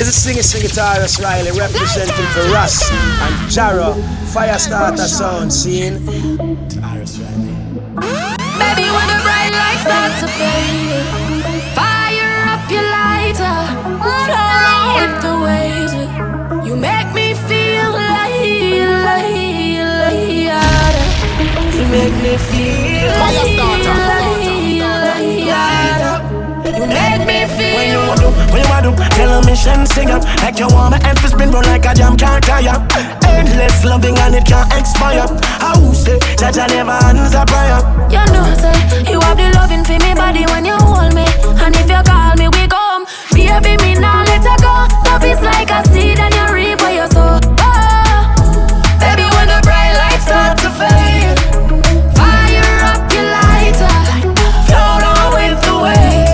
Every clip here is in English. It's a singing guitarist Riley representing for Russ and Jarrah, Firestarter sound scene. Guitarist Riley. Baby, when the bright lights start to fade, fire up your lighter, throw out the waiter. You make me feel lighter. You make me feel Firestarter. You make me feel. When you wanna do, tell a mission, sing up. Like you want my emphasis, been run like a jam, can't tire. Endless loving and it can't expire. How say, Jaja never hands a prayer. You know, say, you have the loving for me body when you hold me. And if you call me, we come. Baby, me now let her go. Love is like a seed and you reap what you sow. Baby, when the bright lights start to fade, fire up your lighter, float on with the waves.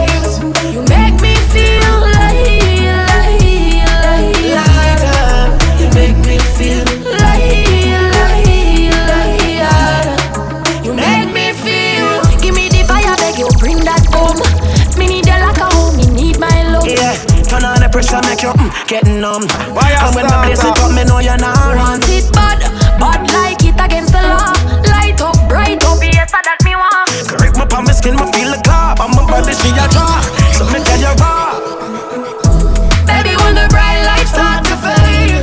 Pressure make you getting numb. And when the place is up, me know you're not want it bad, bad like it against the law. Light up, bright up, yes, that me want. Correct my palm, my skin, my feel the club. I'm a body, she a draw, so me tell you raw. Baby, when the bright lights start to fade,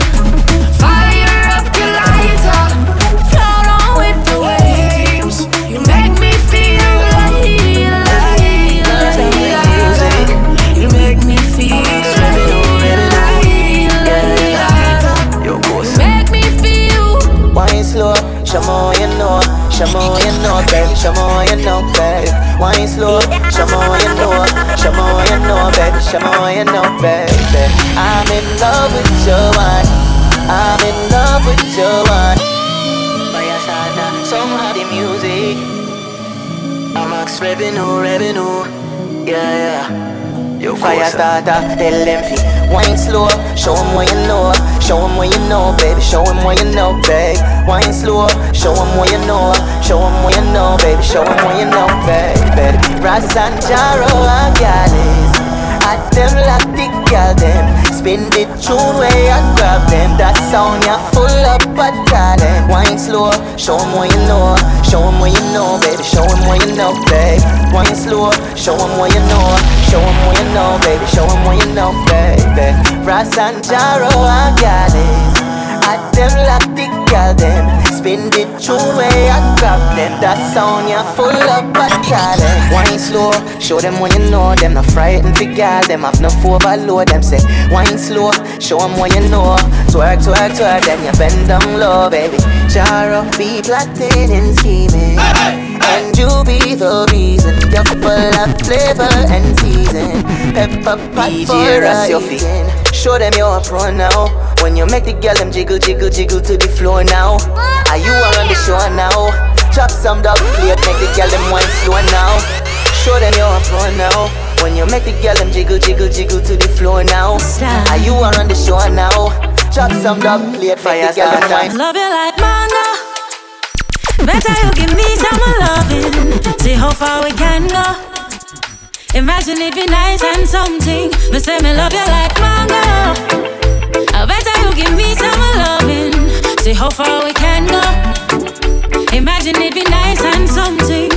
fire up your lighter, float on with the waves. You make me feel like you make me feel. Slow, Shamo, you know, babe, Shamo, you know, babe. Wine slow, Shamo, you know, babe, Shamo, you know, babe. I'm in love with your wine, I'm in love with your wine. Bayasana, somehow the music. I'm max revenue, yeah, yeah. Firestarter, tell them fi. Wine slow, show 'em what you know. Show 'em what you know, baby, show 'em what you know, babe. Wine slow, show 'em what you know. Show 'em what you know, baby, show 'em what you know, baby. Russ and Jarrah are gallus. At them like the girl them. Spin the tune way and grab them. That sound ya full up at talent. Wine slow, show 'em what you know. Show 'em what you know, baby, show 'em what you know, babe. Wine slow, show 'em what you know. Show 'em what you know, baby, show 'em what you know, baby. Russ and Jarrah are gallus. At them like the girl them. Spin the true way and grab them. That sound ya full up of talent. Wine slow, show them what you know. Them not frightened for girl, them have no overload. Them say, wine slow, show them what you know. Twerk, twerk, twerk, them you bend down low, baby. Jarrah be plotting and scheming, and you be the reason. You're full of flavor and season. Pepper pot for a eating. Show them you're a pro now. When you make the girl them jiggle, jiggle, jiggle to the floor now. Are you on the show now? Chop some dog plate, make the girl them wine slow now. Show them you're on floor now. When you make the girl them jiggle, jiggle, jiggle to the floor now. Are you on the show now? Chop some dog plate, make the girl them wine. Love you like mana. Better you give me some loving. See how far we can go. Imagine it be nice and something. Me say me love you like mana. I better you give me some loving. See how far we can go. Imagine it be nice and something.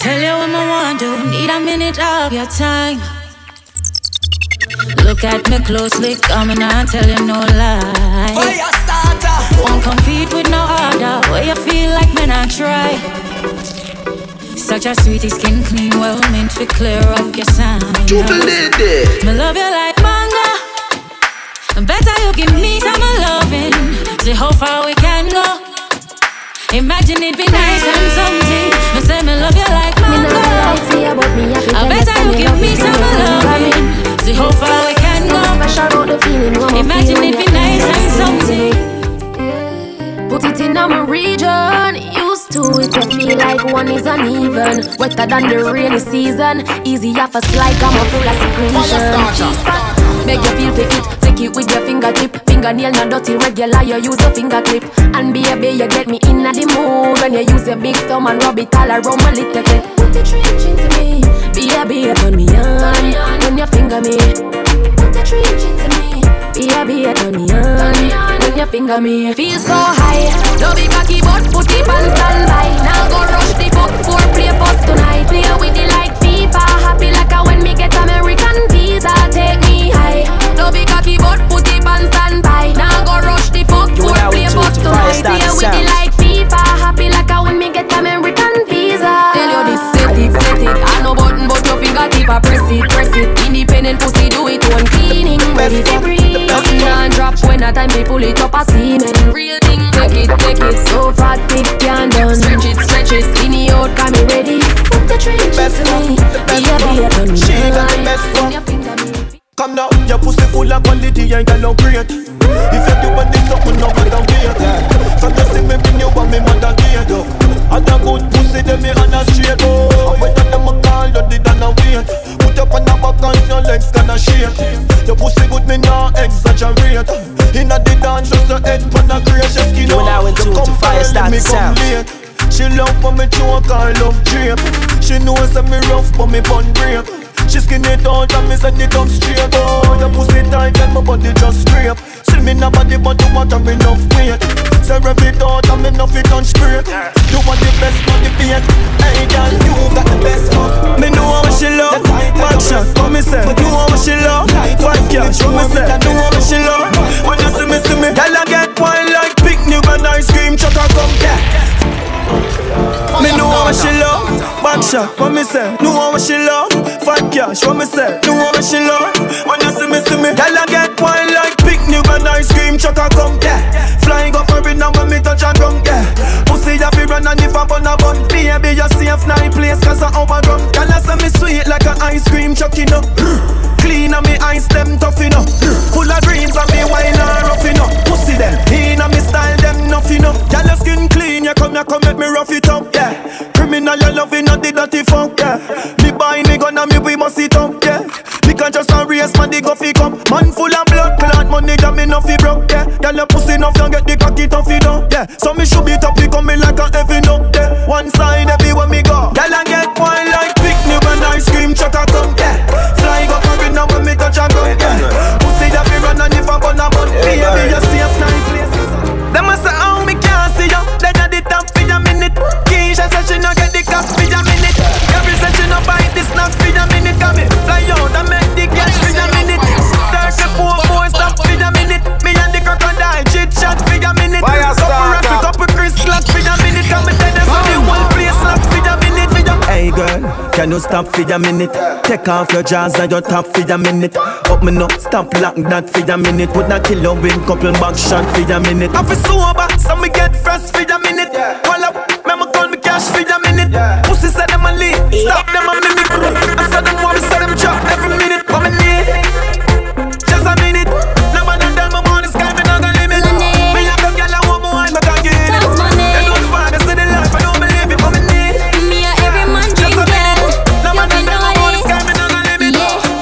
Tell you what I want to. Need a minute of your time. Look at me closely, come and I tell you no lie. Firestarter. Won't compete with no other. Where you feel like men I try. Such a sweetie skin clean, well meant to clear up your sign. You believe it. Me love you like manga. Better you give me some loving. See how far we can go. Imagine it be nice and something. Me say me love you like my girl. Better you give me some loving. See how far we can go. Imagine it be nice and something. Put it in my region. Used to it, I feel like one is uneven. Wetter than the rainy season. Easy off us like I'm a full of secretion. Make you feel the heat, take it with your fingertip. Fingernail not dirty, regular, you use a fingertip. And baby, you get me in the mood. When you use your big thumb and rub it all around my little bit. Put the trench into me, baby, turn me on. When you finger me put your tree into me. Baby, turn me on. When you finger me, feel so high. Don't be cocky, but put it on standby. Now go rush the fuck for play post tonight. Play with the light, fever. Happy like a when me get American visa. Take me high. Don't be cocky, but put it on standby. Now go rush the fuck for play post tonight. Play with the light, fever. Happy like a when me get American visa. Tell you this, set it. I know button, but your finger tip, I press it. Independent pussy, do it one cleaning. Ready to breathe. Nothing can drop when a time me pull it up a cement. Real thing, take it. So fat, thick, can done. Stretch it. Skinny out, got me ready. Put the train to me. Be a she got the best one. Come now, your pussy full of quality and you no great. If you do want this up, we know what I'm weird. So just sing me, bring you one, me mother geared up. And a good pussy, they me on a straight. And whether them a call, you did on a wait. Put up on a back and your legs gonna shake. Your pussy good, me now exaggerate. Inna the dance, just your head pan a gracious skin. You now in 2 to 5 start sound. She love when me choke, I love drape. She knows that me rough, but me bun break. She skin it out and me send it up straight. Oh, your pussy tight and my body just scrape. Still me na body but you want to me enough weight. Say rev it out and me no fit on straight. You want the best for the beat. Hey girl, you got the best fuck. Me know what she love. Back shot, what me say. Me know what she love. White cash, what me say. Know what she love. When you see me. Girl I get wine like picnic and ice cream. Shut up, come back. Me know what she love. Back shot, what me say. Know what she love. Fat cash, what me say? Do what she love. When you see me, girl I get wine like picnic and ice cream. Chaka come, yeah. Flying up for it now when me touch a drum, yeah. Pussy ya fi run and if I burn a bun, baby you safe now in place 'cause I overdone. Girl I say me sweet like an ice cream chucking up. Clean and me ice them tough enough. Full of dreams and me wine and rough enough. Pussy them, in and me style them nothing up. Girl your skin clean, you come make me rough it up, yeah. Criminal you loving and the dirty funk, yeah. Me buy me gun and me we must sit up, yeah. Me can just a race man, they go fi come. Man full of blood, blood money that me no fi broke, yeah. Girl your pussy enough, you get the cocky tough enough, yeah. So me should be tough, you come me like a heavy note, yeah. One side everywhere me go. Girl I get wine like picnic and ice cream, chaka come, yeah. Flying up and now when me touch a gun, yeah. Pussy that me run and if I burn a bun, baby you see a flying place. Them a say oh me can't see you, they got the top for a minute. Keisha said she no get the cock for a minute. Every said she no bite the snacks for a minute. Come me fly out and make the cash for a minute. Circle 4-4 stop for a minute. Me and the crocodile chit chat for a minute. Couple rap it up with Chris Glass for a minute. Come me tell them so the whole place lock for a minute. Hey girl, can you stop for a minute? Take off your jaws and your top for a minute. Up me no, stop like that for a minute. Would not kill your win, couple back shot for a minute. I feel sober, so me get fresh for a minute. Call up, me call me cash for a minute. Pussy said them a lead, stop them a mimic. I said them want me, said them drop every minute. What me need, just a minute. Nobody tell me about the sky, me not gonna limit. Me have them girl, I want more, I can't get it. They know the vibe, they see the life, I don't believe it. What me need, me and every man dream girl. Nobody tell me about the sky, me not gonna limit.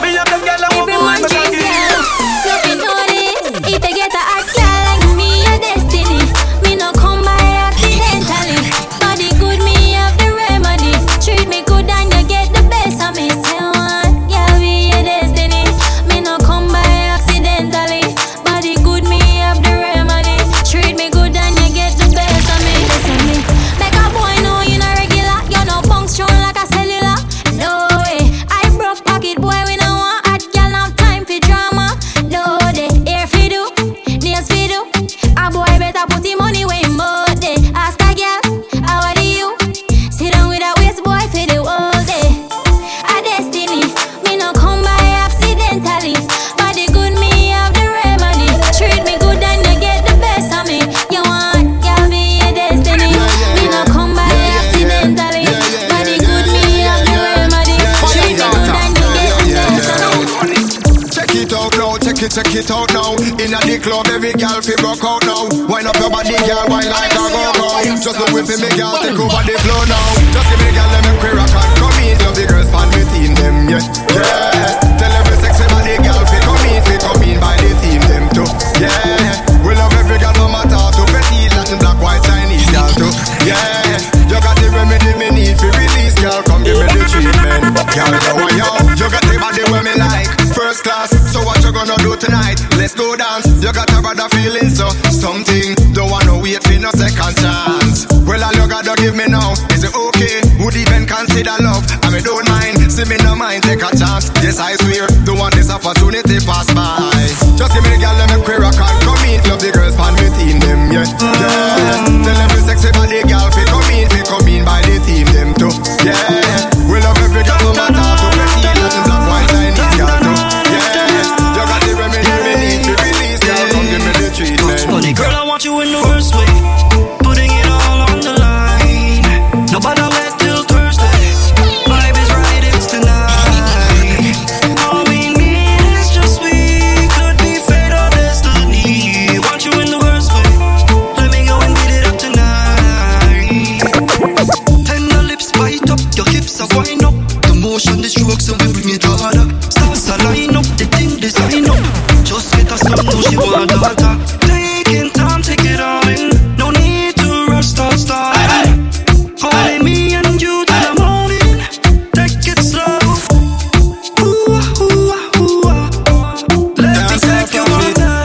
Me have them girl, I want more, I can't get it. Look at all this, if they get a act like me, your destiny. Me no come by accidentally. Body good, me have the remedy. Treat me good and you get the best of me. Say one, yeah, we your destiny. Me no come by accidentally. Body good, me have the remedy. Treat me good and you get the best of me. Listen me, make a boy know you no regular. You no function like a cellular. No way, I broke pocket boy, we no want hot girl, no time for drama. No day, hair fi do, nails fi do. A boy better put him money where him mouth dey. Ask a girl, how are you? Sit down with a waist boy for the whole day. A destiny, me no come by accidentally. Body good, me have the remedy. Treat me good and you get the best of me. You want, yeah, me a destiny. Me no come by accidentally. Body good, me have the remedy. Treat me good and you get the best of me. Check it out now, check it out now. Inna the club, every girl fi rock out now. Wind up your body, girl, wine like a go-go. Just a whiff for me, girl, take over the flow now. Just give me, girl, let me queer rock and come in. Love the girls, pan the team them, yeah, yeah. Tell every sexy body, girl, fi come in by the team them too, yeah. We love every girl, no matter how petite, Latin, black, white, Chinese, girl too, yeah. You got the remedy me need fi release, girl, come give me the treatment, girl, yo, you got the body where me like, first class, so what you got? let's go dance. You got a bad feeling, so something. Don't wanna wait for no second chance. Well, all you gotta give me now is it okay? Would even consider love? I mean, don't mind. See me no mind, take a chance. Yes, I swear, don't want this opportunity pass by. Just give me the girl, let me queer rock and come in. Love the girls, pan between them, yeah, yeah. Tell every sexy body girl, fi come in by the team them too, yeah. We love every girl, no matter how to pretty, nothing black, white, line, this girl too, yeah. You got the remedy, we need to release, girl, come give me the treatment. Girl, I want you in the worst way, putting it all on the line. Nobody left till Thursday, vibe is right, it's tonight. All we need is just we could be fate or destiny. Want you in the worst way, let me go and get it up tonight. Tender lips bite up, your hips are wind up. The motion, the strokes, and we bring it harder. Stars are line up, the thing design up. Just get us some, no she want data. Taking time, take it all in. No need to rush, start starting. Only me and you till the morning. Take it slow. Ooh, ah, ooh, ah, ooh, ah. Let me take you on there.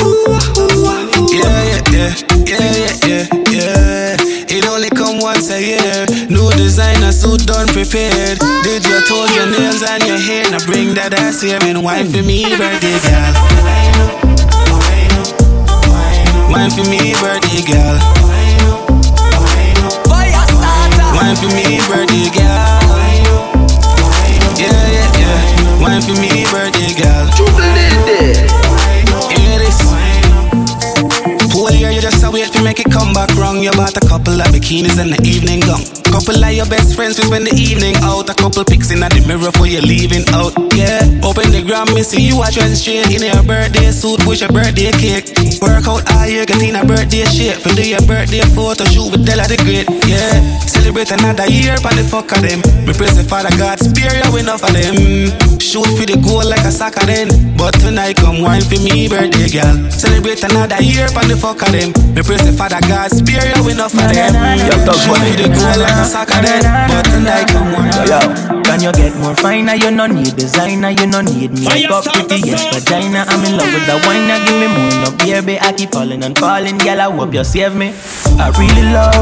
Ooh, ah, ooh, ah, ooh, ah. Yeah. It only come once a year. New designer suit done prepared. Did your toes, your nails and your hair. Now bring that ass here and wine for me, birthday girl. Wine for me, birthday girl. Wine for me, birthday girl. Yeah. Wine for me, birthday girl. Hear this. Whole year you just a wait fi make it come back wrong. You bought a couple of bikinis and the evening gown. Couple of your best friends we spend the evening out. A couple pics in the mirror for you leaving out. Yeah, open the gram, me see you a trend straight. In your birthday suit, push your birthday cake. Work out all year, get in a birthday shape. For do your birthday photo shoot with Della the Great. Yeah, celebrate another year pan the fuck of them. Me praise the Father God, spare you enough of them. Shoot for the goal like a soccer then. But tonight come wine for me birthday girl. Celebrate another year pan the fuck of them. Me praise the Father God, spare you enough of them. Shoot for the goal like a soccer then. But tonight come wine for me. Can you get more finer? You no need designer, you no need makeup. Pretty yes vagina, I'm in love with the wine. Now give me more love, baby. I keep falling and falling, girl. I hope you save me. I really love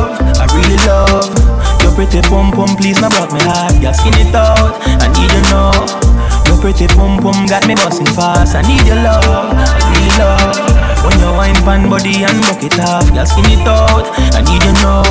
your pretty pom pom. Please not break my heart. Girl, skin it out. I need you now. Your pretty pom pom got me busting fast. I need your love, I really love. When you wine pan body and buck it off, girl, skin it out. I need you now.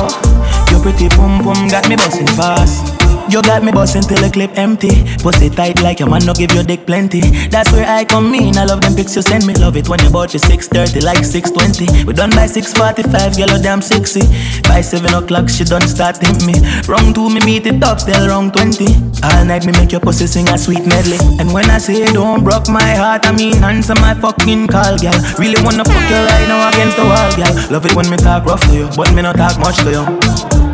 Your pretty pom pom got me busting fast. You got me bustin' till the clip empty. Pussy tight like your man no give your dick plenty. That's where I come in, I love them pics you send me. Love it when you bought the 6:30 like 6:20. We done by 6:45, girl, oh damn sexy. By 7 o'clock she done start hit me. Round 2 me beat it up till round 20. All night me make your pussy sing a sweet medley. And when I say don't broke my heart, I mean answer my fucking call, girl. Really wanna fuck you right now against the wall, girl. Love it when me talk rough to you, but me not talk much to you.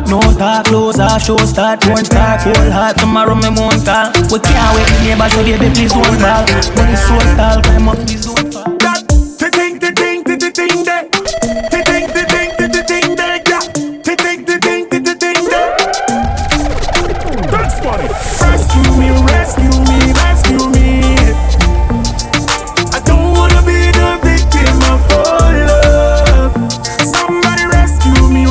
No talk, close off, show start, won't start. Cold heart, tomorrow me won't call. We can't wait, neighbor, so baby, please don't call. Money so tall, climb up, please don't fall. That, the thing, that. The thing, that. The thing, that. That's funny. Rescue me. I don't wanna be the victim of all love. Somebody rescue me.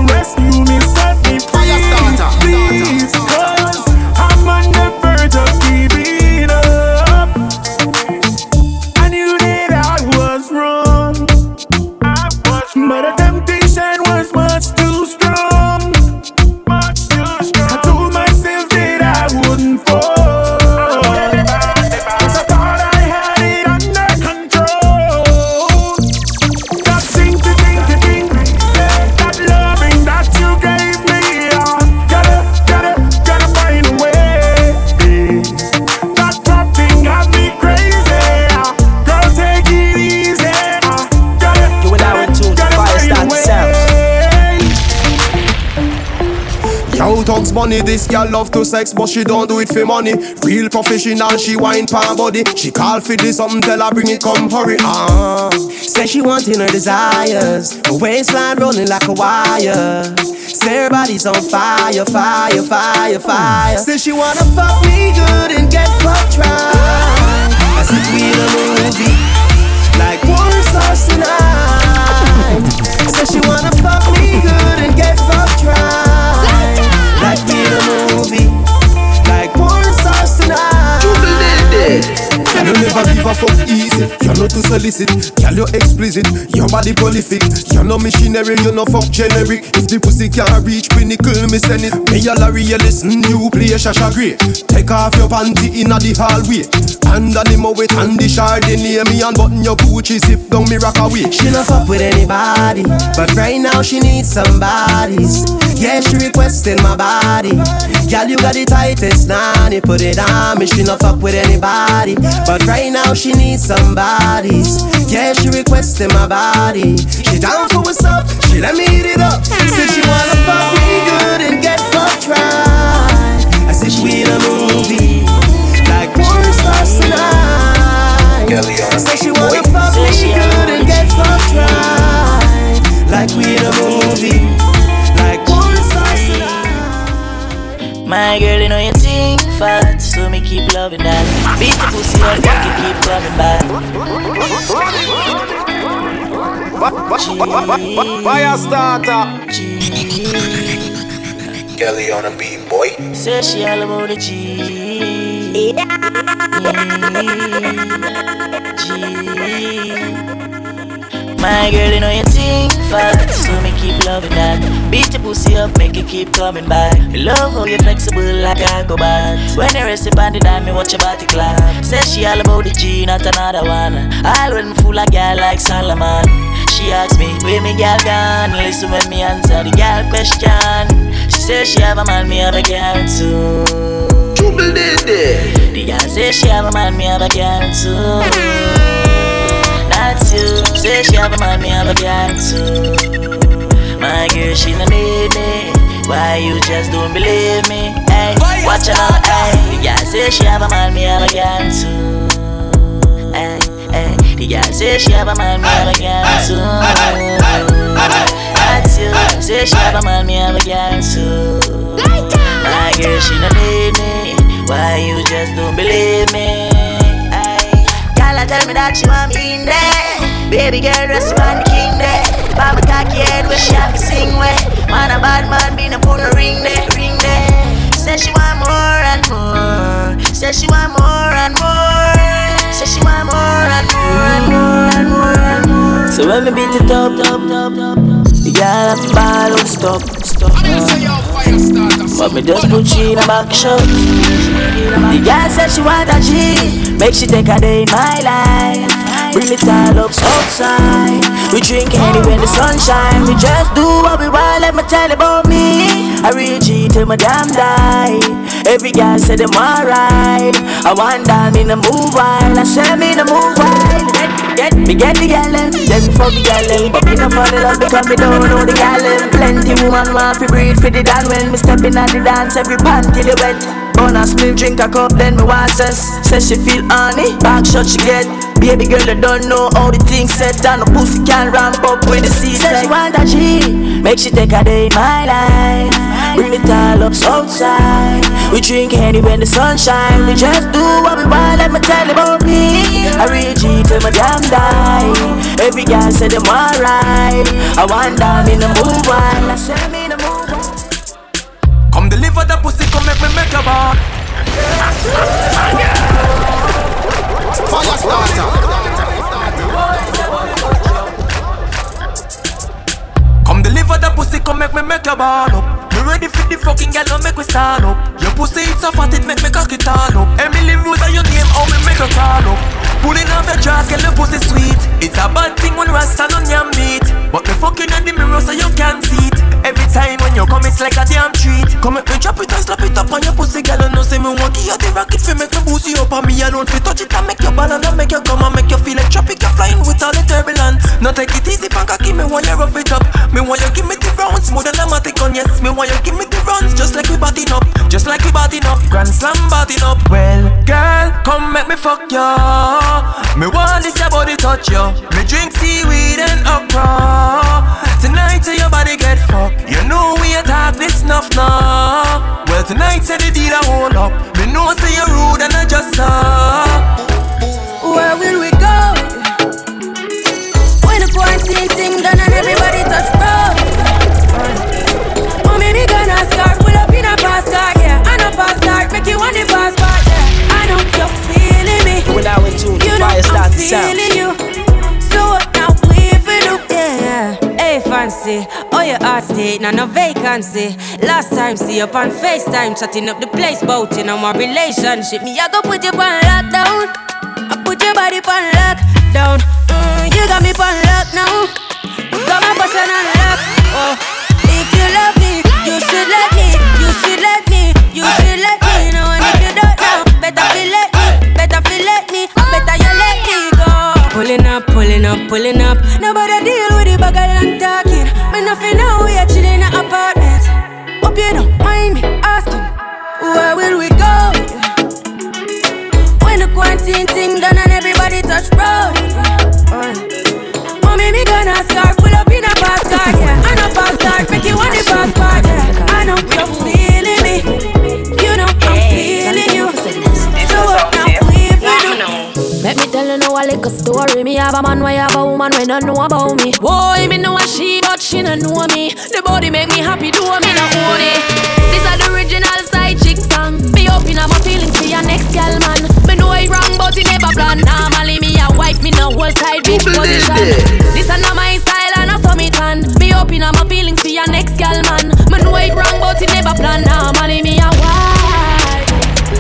Talks money, this girl love to sex, but she don't do it for money. Real professional, she wine pan body. She call for this something, tell her bring it, come hurry. Say she wanting her desires, her waistline rolling like a wire. Say her body's on fire. Say she wanna fuck me good and get fucked right, as if we in a movie, like. know to solicit. Girl, you're explicit, your body prolific. You're no machinery, you're no fuck generic. If the pussy can't reach pinnacle, me send it. Me a Larry, you listen, you play Shasha Grey. Take off your panty inna the hallway. Under the mowet and the Chardonnay. Me unbutton your Gucci zip, down me rock away. She not fuck with anybody, but right now she needs somebody's. Yeah, she requesting my body. Girl, you got the tightest nanny, put it on me. She not fuck with anybody, but right now she needs somebody's. Yeah, she requesting my body. She down for what's up, she let me eat it up. Say she wanna fuck me good and get fucked right. I said she in a movie, like porn stars tonight. I said she wanna fuck me good and get fucked right, like we in a movie, like porn stars tonight. My girl, you know you think fast, so me keep loving that. Beat the pussy up, you can keep coming back. Fire starter. Kelly on a beat, boy. Say she all about the G. G. My girl, you know you think fast, so me keep loving that. Beat your pussy up, make it keep coming back. Love how you flexible, like I can't go back. When you rest upon the dime, me watch your body clap. Say she all about the G, not another one. I'll run full of girl like Solomon. She asked me, where me girl gone? Listen when me answer the girl question. She says she have a man, me have a girl too. Trouble day. The girl says she have a man, me have a girl too. That's you. Says she have a man, me have a girl too. My girl, she don't need me. Why you just don't believe me? Hey, watch out, hey. The girl says she have a man, me have a girl too. Hey, hey. The girl say she have a man, me have a girl too. That's you. Say she have a man, me have a girl too. My girl, she don't need me. Why you just don't believe me? Girl, tell me that she want me in there. Baby girl, just want the king there. Papa cocky head where she have to sing where. Man a bad man, be no put no ring there, ring there. Say she want more and more. Say she want more and more. Say she want more and more and more and more and more. So when me beat it up, the girl have to ball out, stop. But me just put she in a back shot. The girl said she want a G, make she take a day in my life. Bring it all up outside. We drink anywhere the sunshine. We just do what we want. Let me tell you about me. I real G till my damn die. Every girl say them alright. I want down in the move wild. I say me in the move wild. Get the girl them, then for the girl them. But me no fall in love because me don't know the girl them. Plenty woman want to breathe for the dance when me stepping at the dance. Every panty they wet. Bona spill drink a cup then me wasses. Says she feel honey, back shot she get. Baby girl I don't know how the things set down. The pussy can ramp up with the seat. Says she want a G, make she take a day in my life. Bring it all up outside. We drink honey when the sunshine. We just do what we want. Let me tell you about me. I real G till my damn die. Every guy said them alright. I want down in the move wild. I said me in the move wild. Come deliver the pussy. Come make me make a bar. Fire starter. Come deliver the pussy. Come make me make a bar up. Ready for the fucking girl, don't make me stand up. Your pussy it's so fat, it make me cock it all up. Emily Rose and your name, how me make her call up. Pulling off your dress, girl, your pussy sweet. It's a bad thing when rasta on your meat. But me fucking in the mirror so you can't see it. Every time when you come, it's like a damn treat. Come make me drop it and slap it up on your pussy, girl. And no say me want you the rocket for make me boost you up on me alone. Fi touch it and make your ball and I make you come and make you feel like tropic. You're flying with all the turbulence. Now take it easy, panka, give me when you rough it up. Me want you give me the rounds, more than I'm a take on, yes, me want you give me the runs, just like we batting up, just like we batting up, grand slam batting up. Well, girl, come make me fuck ya. Me want this your body touch ya. Me drink seaweed and okra. Tonight till your body get fucked. You know we attack this enough now. Well, tonight till the deal I hold up. Me know say you're rude and I just stop. Where will we go? When the quarantine thing done and everybody touch bro. Me gonna start, pull up in a fast car, yeah. I know fast car, make you want the fast part, yeah. I know you're feeling me. When I went to you know fire, I'm feeling sound. You. fancy. Oh, your heart stay, now no vacancy. Last time, see up on FaceTime, chatting up the place, boating on my relationship. Me, I go put you on lockdown. I put your body on lockdown. You got me on lock now. Got my person on lock. Oh, if you love me, you should let me. You should let me. You should let me. No, and if you don't know, better feel let me. Better feel let me. Better you let me go. Pulling up, pulling up, pulling up. Nobody deal with the bagger and talking. Me nothing now, we are chilling in an apartment. Hope you don't mind me asking, where will we go? When the quarantine thing done and everybody touch road. Mommy, me gonna start, pull up in a fast car, yeah. I know fast car, make you want the fast car, yeah. I know you're feeling me, you know I'm feeling you. So what I'm feeling. Let me tell you now a little story. Me have a man, why have a woman, when don't know about me. Boy, me know a she, but she don't know me. The body make me happy, do me not own it. This are the original side chick song. Me hoping I'm a feeling for your next girl, man. Me know I wrong, but he never plan. Normally me a wife, me no whole side big position. This is not my style and I saw me tan. Me open up my feelings to your next girl, man. Me know it wrong, but it never plan. Now, money me a wife.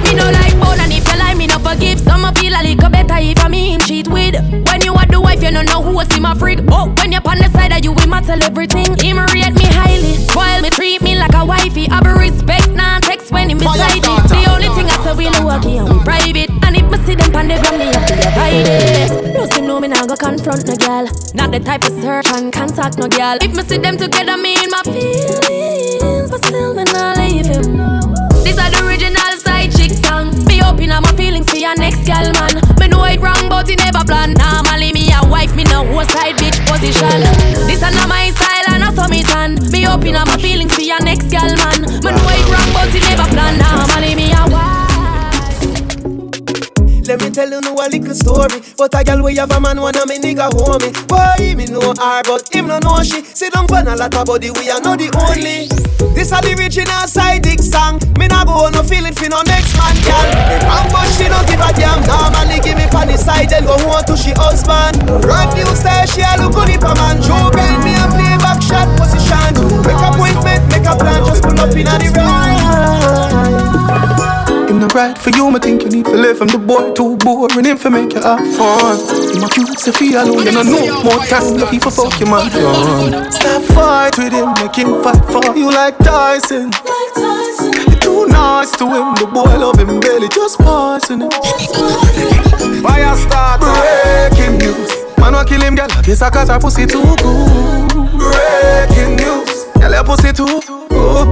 Me no like bone, and if you like me, no forgive. Some I feel a little better if I mean cheat with. When you are the wife, you don't know who was in my freak. Oh, when you're on the side of you, we might tell everything. Him rate me highly, spoil me, treat me like a wifey. Have a respect, nah, text when he misguided. The only thing I say we know work here, we private. And if me see them on the ground, they have to avoid it. Plus, you know me now go confront no girl. Not the type of search and contact no girl. If me see them together, me in my feelings, but still me not leave him. This are the original side chick song. Me open up my feelings for your next girl, man. Me know it wrong, but it never plan. Normally me a wife, me no whole side bitch position. This are not my style and I saw me tan. Me open up my feelings for your next girl, man. Me know it wrong, but it never plan. Normally me a wife. Let me tell you no a little story. But a girl we have a man wanna me nigga homie. Boy, me know her but him no know she. Sit down pan a lot of body, we are not the only. This a the original side dick song. Me nah go no feeling for no next man, girl. If I'm but she don't give a damn. Normally give me pan the side and go home to she husband. Rock new style, she a look good if a man. Joe bell me a play back shot position. Make appointment, make a plan, just pull up in a the ride. I'm not right for you, I think you need to live. I'm the boy too boring, him for make you have fun. I'm a cute Sophia alone, you know no more time. Your people fuck your man. Stop fight with him, make him fight for you like Tyson. You're too nice to him, the boy love him barely, just passing him. Fire start breaking news. Man wanna kill him, girl, kiss her cause her pussy too good. Breaking news, girl, her pussy too good.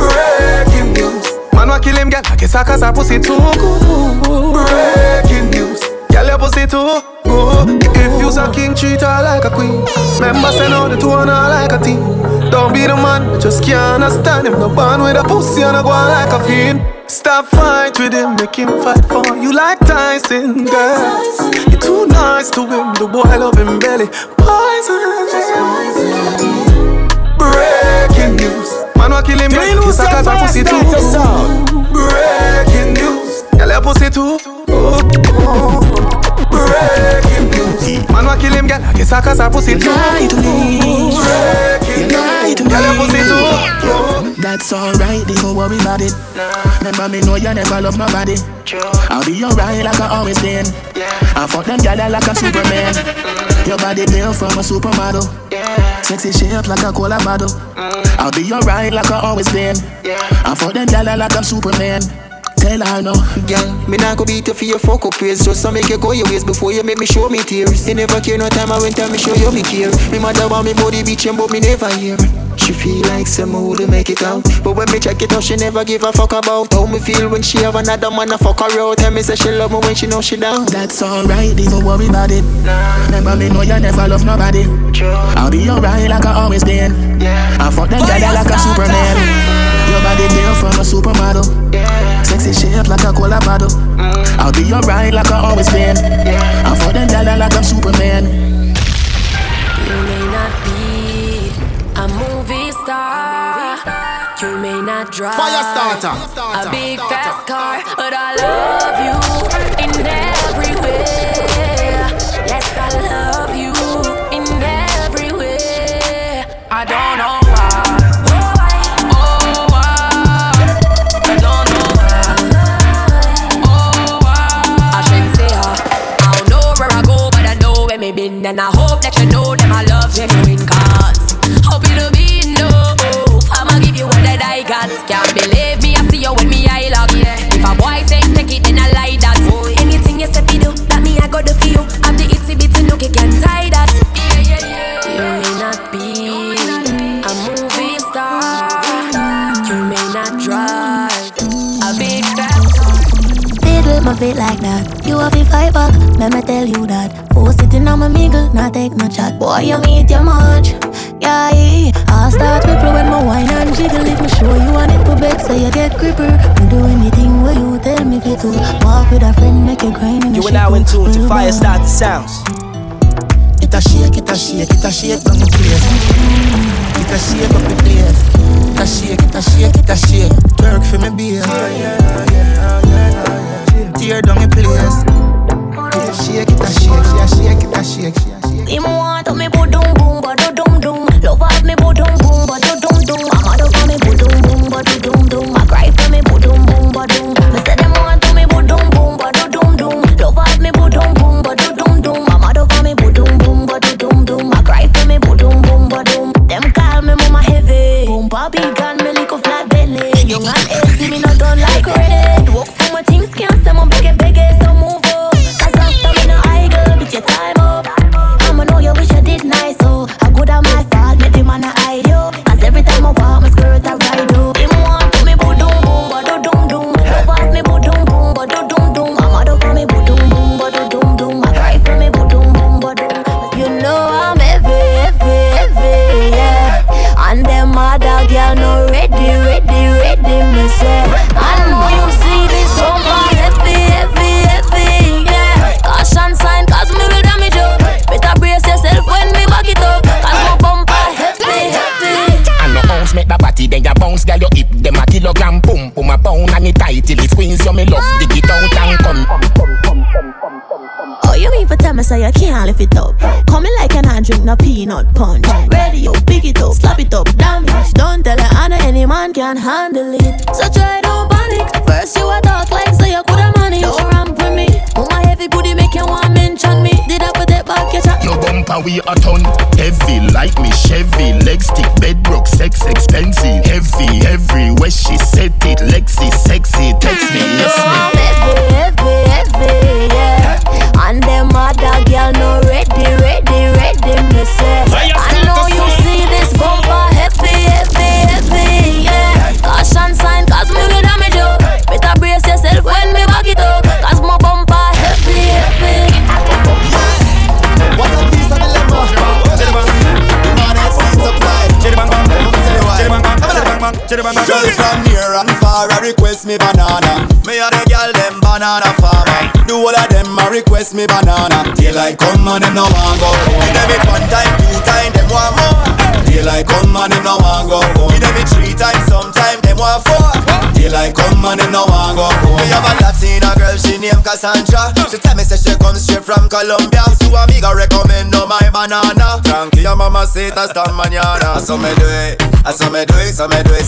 Breaking news. Man wa kill him, girl, I guess I cause I pussy too good. Breaking news, girl, your pussy too good. If you's a king, treat her like a queen. Members send out the two on her like a team. Don't be the man, just can't understand him. No band with a pussy and a go on like a fiend. Stop fight with him, make him fight for you like Tyson, girl. You're too nice to him, the boy love him belly. Poison. Breaking news. Man wa kill him, girl, kiss her cause her pussy too good. Breaking news, girl, her pussy too good. Breaking news. Man wa kill him, girl, kiss her cause her pussy too good. Breaking news, girl, her pussy too good. That's alright, don't worry about it. Remember me know you never love my body. I'll be alright like I always been. I fuck them girl like I'm Superman. Your body built from a supermodel. Sexy shape like a cola bottle. I'll be alright like I always been. I fuck them gala like I'm Superman. Tell her no. Girl, me not go beat you for your fuck up ways. Just to make you go your ways before you make me show me tears. You never care no time I went and me show you me care. Me mother want me body bitchin' but me never hear. She feel like some to make it out. But when me check it out she never give a fuck about how me feel when she have another man a fuck around. Tell me say she love me when she know she down. That's alright, don't worry about it. Remember me know you never love nobody. I'll be alright like I always been. I fuck them gala like I'm Superman. Your body deal from a supermodel. Sexy shape like a cola bottle. I'll be alright like I always been. I fuck them gala like I'm Superman. A movie star, you may not drive a big fast car, but I love you in every way. Yes, I love you in every way. in, then I hope that you know that my love genuine, cause hope you don't be no. I'ma give you all that I got. Can't believe me, I see you with me, I love you. If a boy say take it, then I like that. Anything you say me do, that me I got to feel. I'm the itsy bitsy nook, you can't tie that. You may not be a movie star, you may not drive a big fast. Fiddle my feet like that. You have to fight back, let me tell you that. Four sitting on my mingle, not take no chat. Boy, you meet your much. Yeah, I'll start cripple when my wine and jiggle. If me show you want it to bed, so you get cripple. We do anything where you tell me to. Walk with a friend, make you grind in the shit. You and I in tune to fire start the sounds. It a shake, it a shake, it a shake on the place. It a shake up the place. It a shake, it a shake, it a shake. Twerk for me beer. Tear down the place. It a shake, it a shake, it a shake, it a shake. Him want to me go doom boom, but do doom doom. Love at me bo dum boom, but do dum dum. I'm out of me bo dum boom, but do dum dum. I cry for me bo dum boom, but dum. Me say them want to me bo dum boom, but do dum dum. Love at me bo dum boom, but do dum dum. I'm out of me bo dum boom, but do dum dum. I cry for me bo dum boom, but dum. Them call me mama heavy. Boom, Bobby gun me lick off flat belly. Young and healthy, me not done like red. Walk for my things, can't say my beggy beggy. So move up, 'cause after me no I go, bitch your time up. I'ma know you wish you did nice, so I go down my. So you can't lift it up. Coming like an hand drink, no peanut punch. Radio, pick it up, slap it up, damn bitch. Don't tell her, I know any man can handle it. So try, don't panic. First you a talk like, so you coulda manage. Don't ramp with me. Oh my heavy booty make you want mention me. Did I put that back, your chat? Your bumper we a ton. Heavy like me Chevy. Leg stick, bedrock, sex expensive. Heavy, everywhere she said it. Lexi, sexy, text me, yes me. I'm heavy, yeah. And them other girl no ready, me say. I know you see this bumper heavy, yeah. Caution sign, 'cause me will damage you. Better brace yourself when me back it up, 'cause my bumper heavy. What a piece of dilemma. The man has seen supply. Jelly bang. Girls from near and far, I request me banana. Me a the girl them banana farmer. Do all of them a request me banana. Daylight come and them no want go. Give them it one time, two time, them want more. Daylight come and them no want go. Give them it three times, sometime them want four. Daylight come and them no want go. We have a Latina girl, she named Cassandra. She tell me say she comes straight from Colombia. So a me go recommend no my banana. Frankie, your mama say that's the manana. So me do it, so me do it.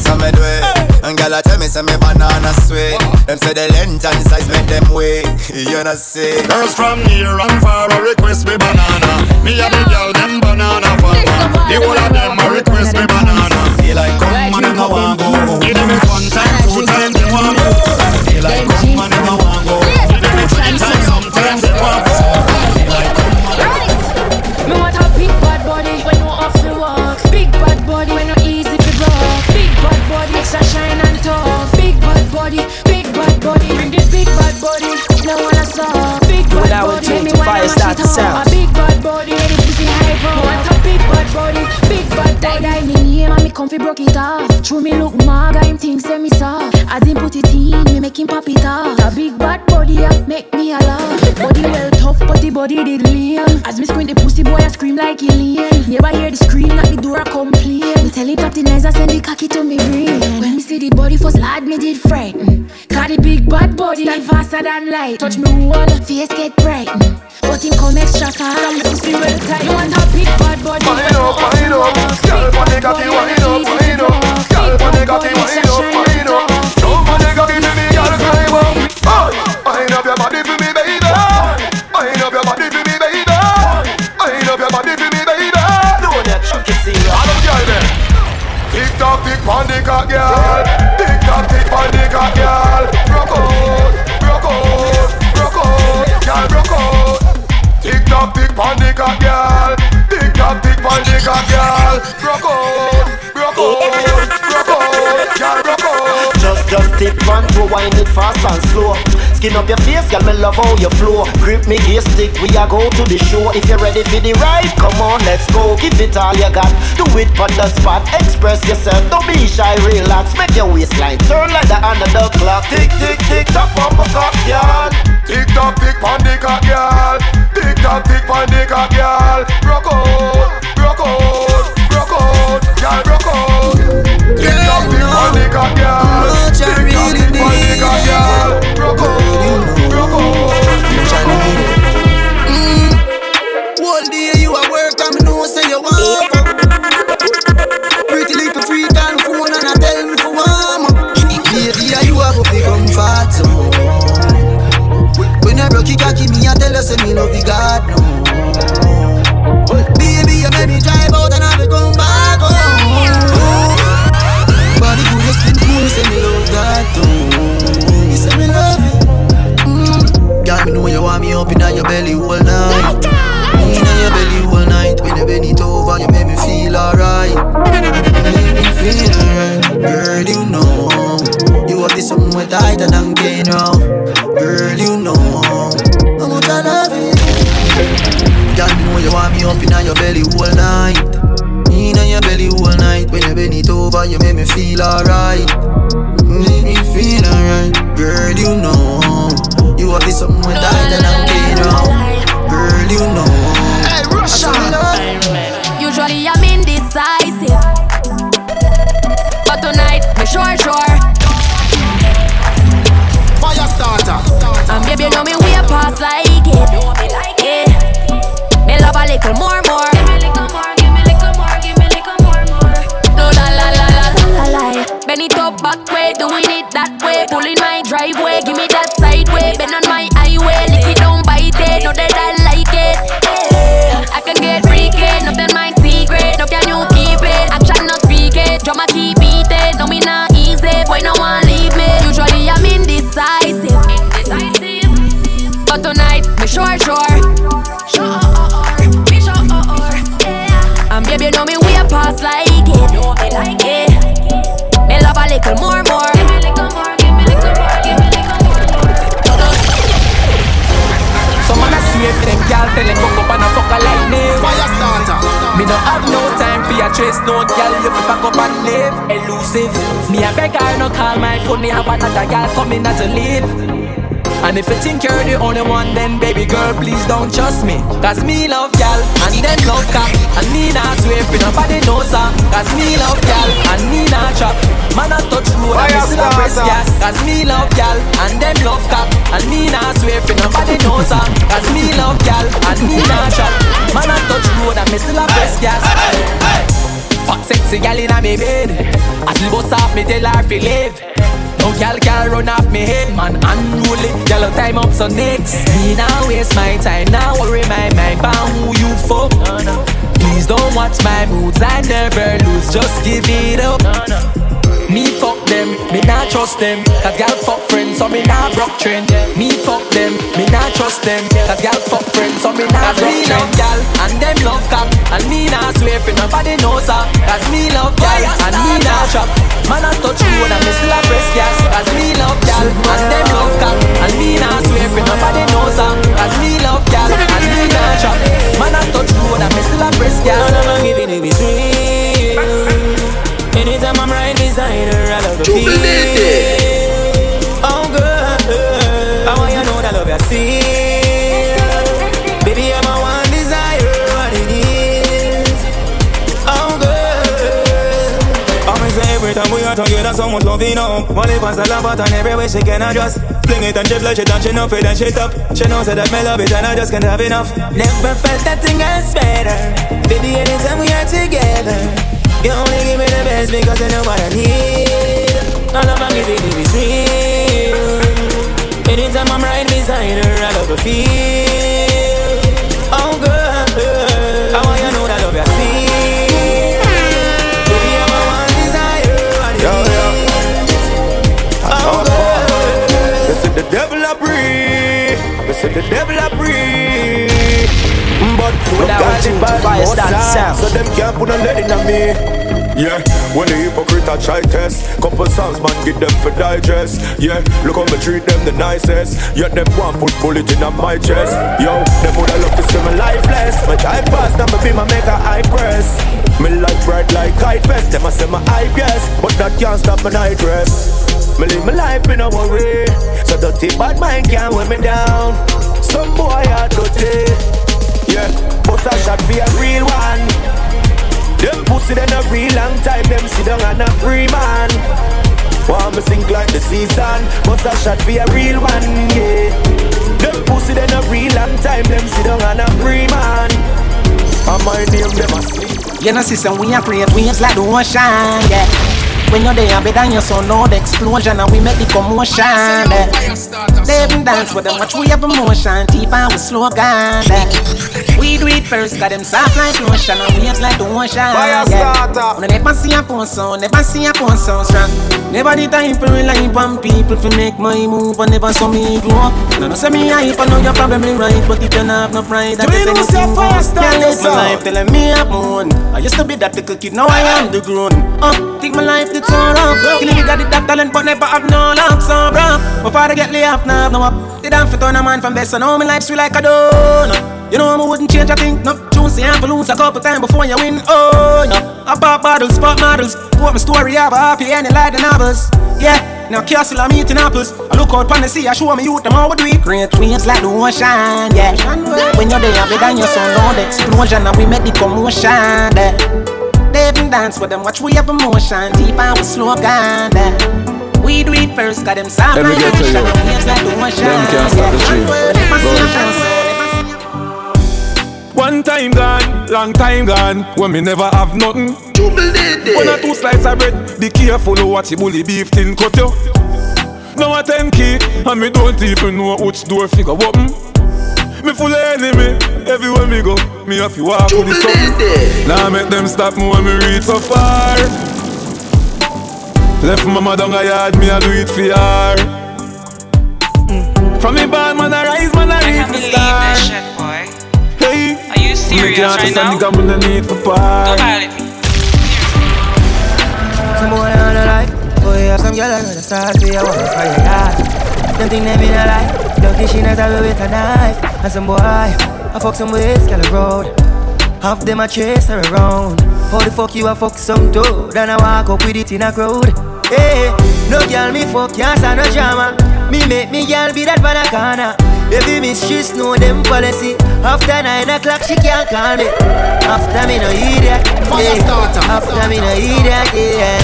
And girl I tell me say me banana sweet. Them say the length and size make them weigh. Girls from near and far a request me banana. Me a big girl them banana farmer. The whole of them a request me banana. They like come and them no want go. Give them it one time, two time, they want go. They like come and them no want go. Give them it three times, sometimes they want go. They like come and them no want go. Me want a big bad body when you off the walk. Big bad body when you easy to rock. Big bad body extra shine and tough. Big bad body, big bad body. Bring this big bad body. No one I saw. Big bad body, me wanna mash it up. A big bad body, any pussy high bro. Want a big bad body, big bad body. Die me name and me comfy broke it off. True me look mag, I him think say me soft. As him put it in, me make him pop it off. A big bad body up make me a laugh. Body well tough, but the body did lame. As me squint the pussy boy, I scream like alien. Never hear the scream, not the door I complain. Me tell him tap the nice, I send the cocky to me brain. When me see the body first, lad me did frighten. 'Cause the big bad body stand faster than light. Touch me wall, face get bright. But him come extra far, I'm pussy well tight. You want a big bad body? Wind up. Girl, body got it, wind up. Girl, body got it, wind up. Don't body got it, baby, girl, climb up. Wind up your body for me, baby. Wind up your body for me, baby. on the cock, girl. Tick on the cock, girl. Broke out, broke out, broke out, girl, broke out. Tick on the cock, girl. Tick on the cock, girl. Broke out, broke out, broke out, girl, broke out. Just tick on, go wind it fast and slow. Skin up your face, girl, me love how you flow. Grip me gear stick, we a go to the show. If you're ready for the ride, come on, let's go. Give it all you got, do it on the spot. Express yourself, don't be shy, relax. Make your waistline turn like the hand of the clock. Tick, tick, tick, tock on my cock, y'all. Tick on the cock, y'all. Tick on the cock, y'all. Broke out, broke out, broke out, y'all, broke out. Tick on the cock, y'all. Tick on the cock, y'all. Broke out. One day you are work and me know say you want pretty little freak on phone and I tell me for warm. Baby, you are go become fat. When I broke you cocky, me I tell you say me no be God no. Baby, you make me drive out and I become back home. Body good, your skin cool, say me love that too. You say me love it. Girl, me know you want me up inna your belly all night. Inna your belly all night. When you bend it over, you make me feel alright. Make me feel alright. Girl, you know you have this something way tighter than gay now. Girl, you know how much I love it. Girl, me know you want me up inna your belly all night. Inna your belly all night. When you bend it over, you make me feel alright. Make me feel alright. Girl, you know you have this something with I that I'm getting out. Girl, you know. Hey, Russia! Usually I'm indecisive, but tonight, I'm sure. Fire starter. And baby, you know me way past like it. Yeah. Me love a little more. Give me little more, give me little more, give me little more. No, la. Bend it up back way, doing it that way. Pulling my driveway, give me that sideway. Bend on my highway, lick it down, bite it. Know that I like it. I can get freaky, nothing my secret. No can you keep it, action not speak it. Drama keep beating, no me not easy. Boy, no one leave me. Usually I'm indecisive. But tonight, me sure. Me sure. And baby, you know me way past like it. Yeah. Me love a little more. Give me little more, give me little more, give me little more. Some man a swear for them gyal, tell them fuck up and a fucker like me. Fire starter. Me no have no time for your trace, no gyal. You fi pack up and leave, elusive. Me a beg her no call my phone, me have another gyal coming not to leave. And if you think you're the only one, then baby girl, please don't trust me. Cause me love y'all, and then love cap. And me not swear for nobody knows her. Cause me love y'all, and me not trap. Man I touch road, and me still press gas. Cause me love y'all, and then love cap. And me not swear for nobody knows her. Cause me love y'all, and me not trap. Man I touch road, and me still press gas. Fuck sexy gal inna me bed. As she bust off, me tell her fi live. No gal can run off me head, man, unruly. Yellow time up so next. Me now waste my time, now worry my mind about who you fuck. No. Please don't watch my moods, I never lose, just give it up. No. Me fuck them, me not trust them. Cause gal fuck friends, so me not rock trend. Me fuck them, me not trust them. Cause gal fuck friends, so me not rock trend. Cause me love gal, and them love cap. And me not swear for nobody knows her. Cause me love gal, and me not trap. Man I touch road and me still a press gas. Cause me love gal, and them love cap. And me not swear for nobody knows her. Cause me love gal, and me not trap. Man I touch road and me still a press gas. And I'm giving it between. Anytime I'm right designer, I love the feel. Oh girl, I want you know that love you see. Baby, I'm a one desire, what it is. Oh girl, I'm in every time we are together, someone's loving up. Molly pass a love out and every way she can adjust. Fling it and she flush it and she knows it and she top. She knows that I love it and I just can't have enough. Never felt nothing else better. Baby, anytime we are together, you only give me the best because you know what I need. All of my giving is real. Anytime I'm right beside her, I love to feel. Oh girl, I want you to know that love you see. Baby, I'm a one desire, what Guided by more than sound, so them can't put no lead in me. Yeah, when the hypocrite I try test, couple songs man get them for digest. Yeah, look how me treat them the nicest. Yet them want put bullet in on my chest. Yo, them woulda love to see me lifeless. My time pass, now me be my mega high press. Me light bright like kite vest. Them I say my hype yes, but that can't stop my night dress. Me live my life in a worry, so dirty bad mind can't weigh me down. Some boy are dirty, yeah, but I shot be a real one. Them pussy then a real long time, them sit down and a free man. Want me sink like the season, but I shot be a real one, yeah. Them pussy then a real long time, them sit down and a free man. And my name them a sleep. You know sister, we a create waves like the ocean, yeah. When you're there better than your son, no the explosion and we make the commotion, yeah. They even dance with them, watch we have emotion, deep and we slogan, yeah. We do it first, got them soft like ocean and waves like the ocean. Fire starter. We never see a phone sound, never see a phone sound strong. Never the time for rely on people to make my move, but never saw me grow up. No, no, say me hype, I know you're probably right, but if you have no pride, I guess anything goes. Can't live my life telling me I'm on. I used to be that little kid, now I am the grown. Take my life to turn up. Killing me got it that talent, but never have no luck, so bruh. My father get laid off, now no up. They don't fit on a man from best, and all my life's sweet like a donut. You know I wouldn't change a thing, no. Choose the ample lose a couple times before you win, oh no. I bought bottles, bought models, bought my story, I bought happy and like the novels. Yeah, now castle I'm eating apples. I look out pon the sea, I show me youth, them how we do it. Great waves like the ocean, yeah. When you're there better than your son, all the explosion and we make the commotion, yeah. They even dance with them, watch we have emotion, deep and we slow down, yeah. We do it first, got them soft like the ocean, and waves like the ocean, yeah. One time gone, long time gone, when me never have nothing. One or two slices of bread, be careful to watch the bully beef tin cut you. Now a 10K, and me don't even know which door figure open. Me full of enemy, everywhere me go, me have to walk with the sun. Now I make them stop me when me reach so far. Left mama down a yard, me I do it for her. From me bad man I rise, man I reach the star. Are you serious right now? Don't violate me. Some boy on a life, boy have some girl on the stars, we are one for your life. Don't think they been alive, don't think she knows how to with a knife. And some boy, I fuck some ways, girl road. Half them I chase her around. How the fuck you a fuck some dude, and I walk up with it in a crowd. Hey, no girl me fuck, can't stand no drama. Me make me girl be that banana. Baby mistress know them policy. After 9 o'clock she can't call me. After me no eat that, yeah. After me no eat that, yeah.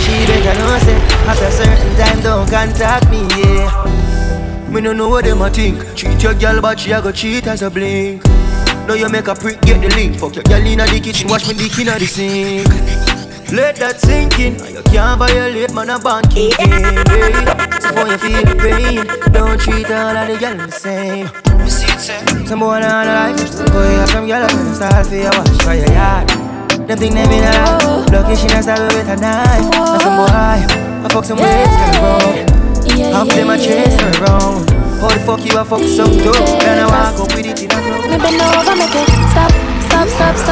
She better know say after certain time don't contact me, yeah. Me no know what them a think. Cheat your girl but she a go cheat as a blink. Now you make a prick get the link. Fuck your girl inna the kitchen, wash me dick inna the sink. Let that sink in. You can't violate man a banking. So for you feel the pain, don't treat all of the girls the same. Some boy on a life, boy have some girl up in the stars for your watch for your yard. Them think they been alive, lucky she not stab with a knife. And some boy, I fuck some waves gonna roll. Half them I chase her around. How the fuck you a fuck some dope? Then I walk up with it in a row. Me bend over, make it stop. Stop it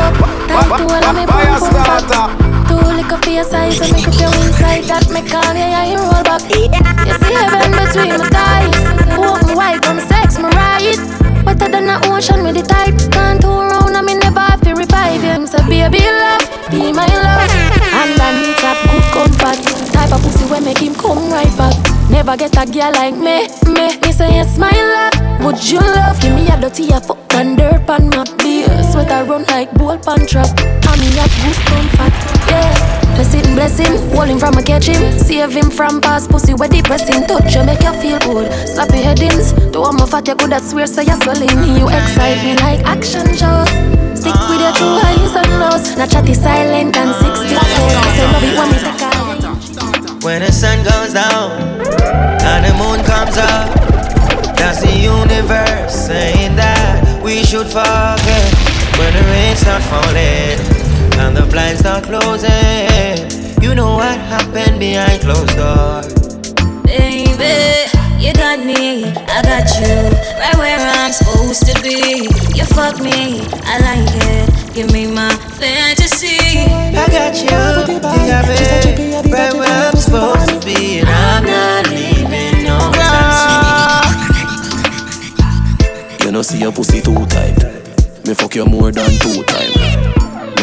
up. That's the one I make boom boom pop. Too little for your size, so make up your inside. That make all your eyes roll back. You see heaven between my thighs. Walk me white, I'm sex, my right. Wetter than the ocean with the tide. Can't turn round, I mean never have to revive you. So baby love, be my love. And I need to have good comfort. Type of pussy where make him come right back. Never get a girl like me say yes my love. Would you love? Give me a dirty, a fuck and dirt pan my beers. Sweater run like bull pan trap. I mean, a goose pan fat, yeah. Bless him, wall him from a catch him. Save him from past pussy where depressing. Touch you, make you feel good. Slap your headings. To all my fat, you could have swear so you're swelling. You excite me like action shows. Stick with your two eyes and nose. Not chatty silent and 64. Say love it when we take out. When the sun goes down and the moon comes up, that's the universe saying that we should forget. When the rain's not falling and the blinds not closing, you know what happened behind closed doors. Baby, You got me, I got you, right where I'm supposed to be. You fuck me, I like it, give me my fantasy. I got you, you got me, right where I'm supposed to be. And I'm not leaving, no time. You know see your pussy too tight, me fuck you more than 2 times.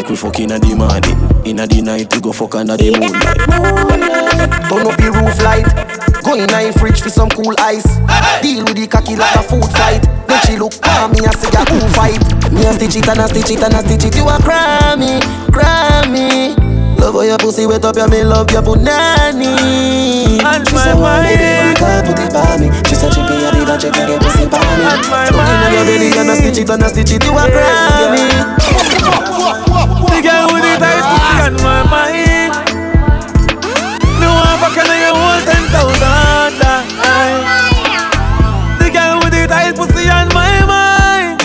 We fuck in the morning, in the night we go fuck under the moonlight. Turn up the roof light, go in the fridge for some cool ice. Deal with the cocky like a food fight. Then she look at me and say a cool fight. Me a stitch it and a stitch it and a stitch it. You a crammy, crammy. Love how your pussy wet up, your me love your punani. And she my wife, baby, I can't put it by me. She said she be a leader, she can't get pussy by me. And my wife, and a stitch it and a stitch it. You a crammy. The girl with the tight pussy on my mind. No one fucking I get worth 10,000 times. The girl with the tight pussy on my mind.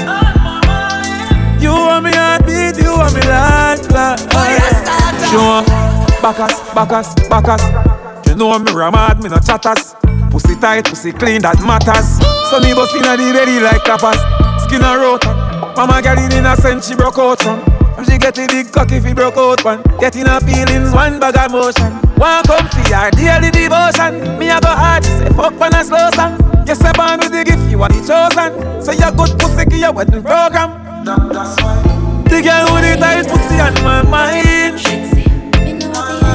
You want me heartbeat, you want me life. Sure, backers, backers, backers. You know me ramad, me no chatters. Pussy tight, pussy clean, that matters. So me bust inna the belly like clappers. Skin a rotten. Mama got it in a cent, she broke out from. She get a big cocky if he broke out one. Getting her feelings, one bag of motion. One comfy, her daily devotion. Me a go hard, she say fuck when I slow song. You step on with the gift, you are the chosen. So you good pussy to your wedding program. That's why the girl with the tight pussy on my mind.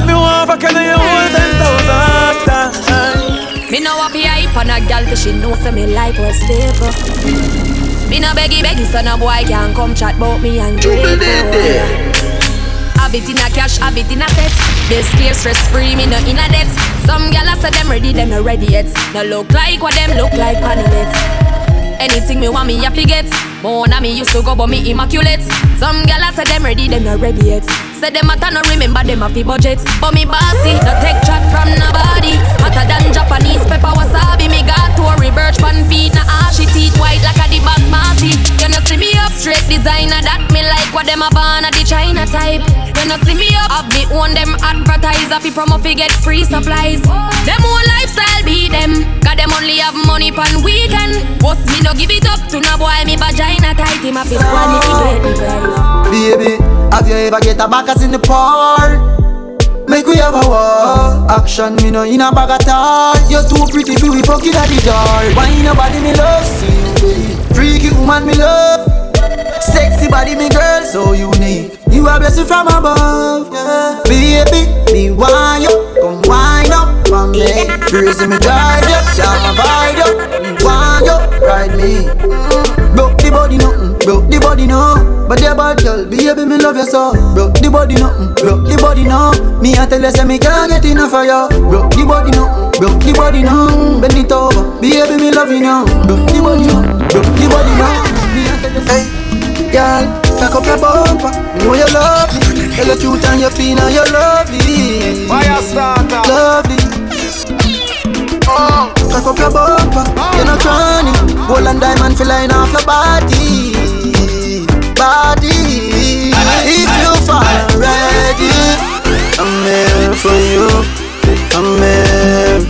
Me want fucking you all 10,000 times. Me no happy hype on a girl 'cause she knows that me life was stable. Me no beggy beggy, so no boy can come chat bout me and drink. Have it in a cash, have it in a set. This clear stress free, me no in a debt. Some gyal say them ready, them no ready yet. No look like what them look like on the net. Anything me want me happy get. More than me used to go, but me immaculate. Some gyal say them ready, them no ready yet. Say them matter no remember them happy budget. But me bossy, no take chat from nobody. Hotter than Japanese pepper wasabi. Me got Tory Burch pan feet, na ashy teeth white like a debug party. You no see me up straight designer that me like what them a born a the China type. You no see me up have me own them advertiser fi promo fi get free supplies. Them whole lifestyle be them, 'cause them only have money pan weekend. Boss me no give it up to no boy me vagina tight him up his quality get the price. Baby, have you ever get a back? In the park, make we have a war. Action, me no in a bag at all. You're too pretty, be we fucking at the door. Why nobody me love, see? Freaky woman me love, sexy body me girl, so unique. You are blessed from above, yeah. Baby, me want you, come wind up for me. Crazy me drive you, jam a vibe you. Me want you, ride me. Broke the body nothing, broke the body no. But your bad girl, baby, me love you so. Broke the body nothing, broke the body no. Me a tell you say me can't get enough of you. Broke the body nothing, broke the body no. Bend it over, baby, me love you now. Broke the body nothing, broke the body no. Me a tell you say, hey, girl, cock up your bumper. Know you love me. Tell you truth and your pain and you love me. Fire starter, lovely. Oh, cock up your bumper. You no chronic. Gold and diamond feel line off your body. Body, if you fall already, I'm here for you. I'm here.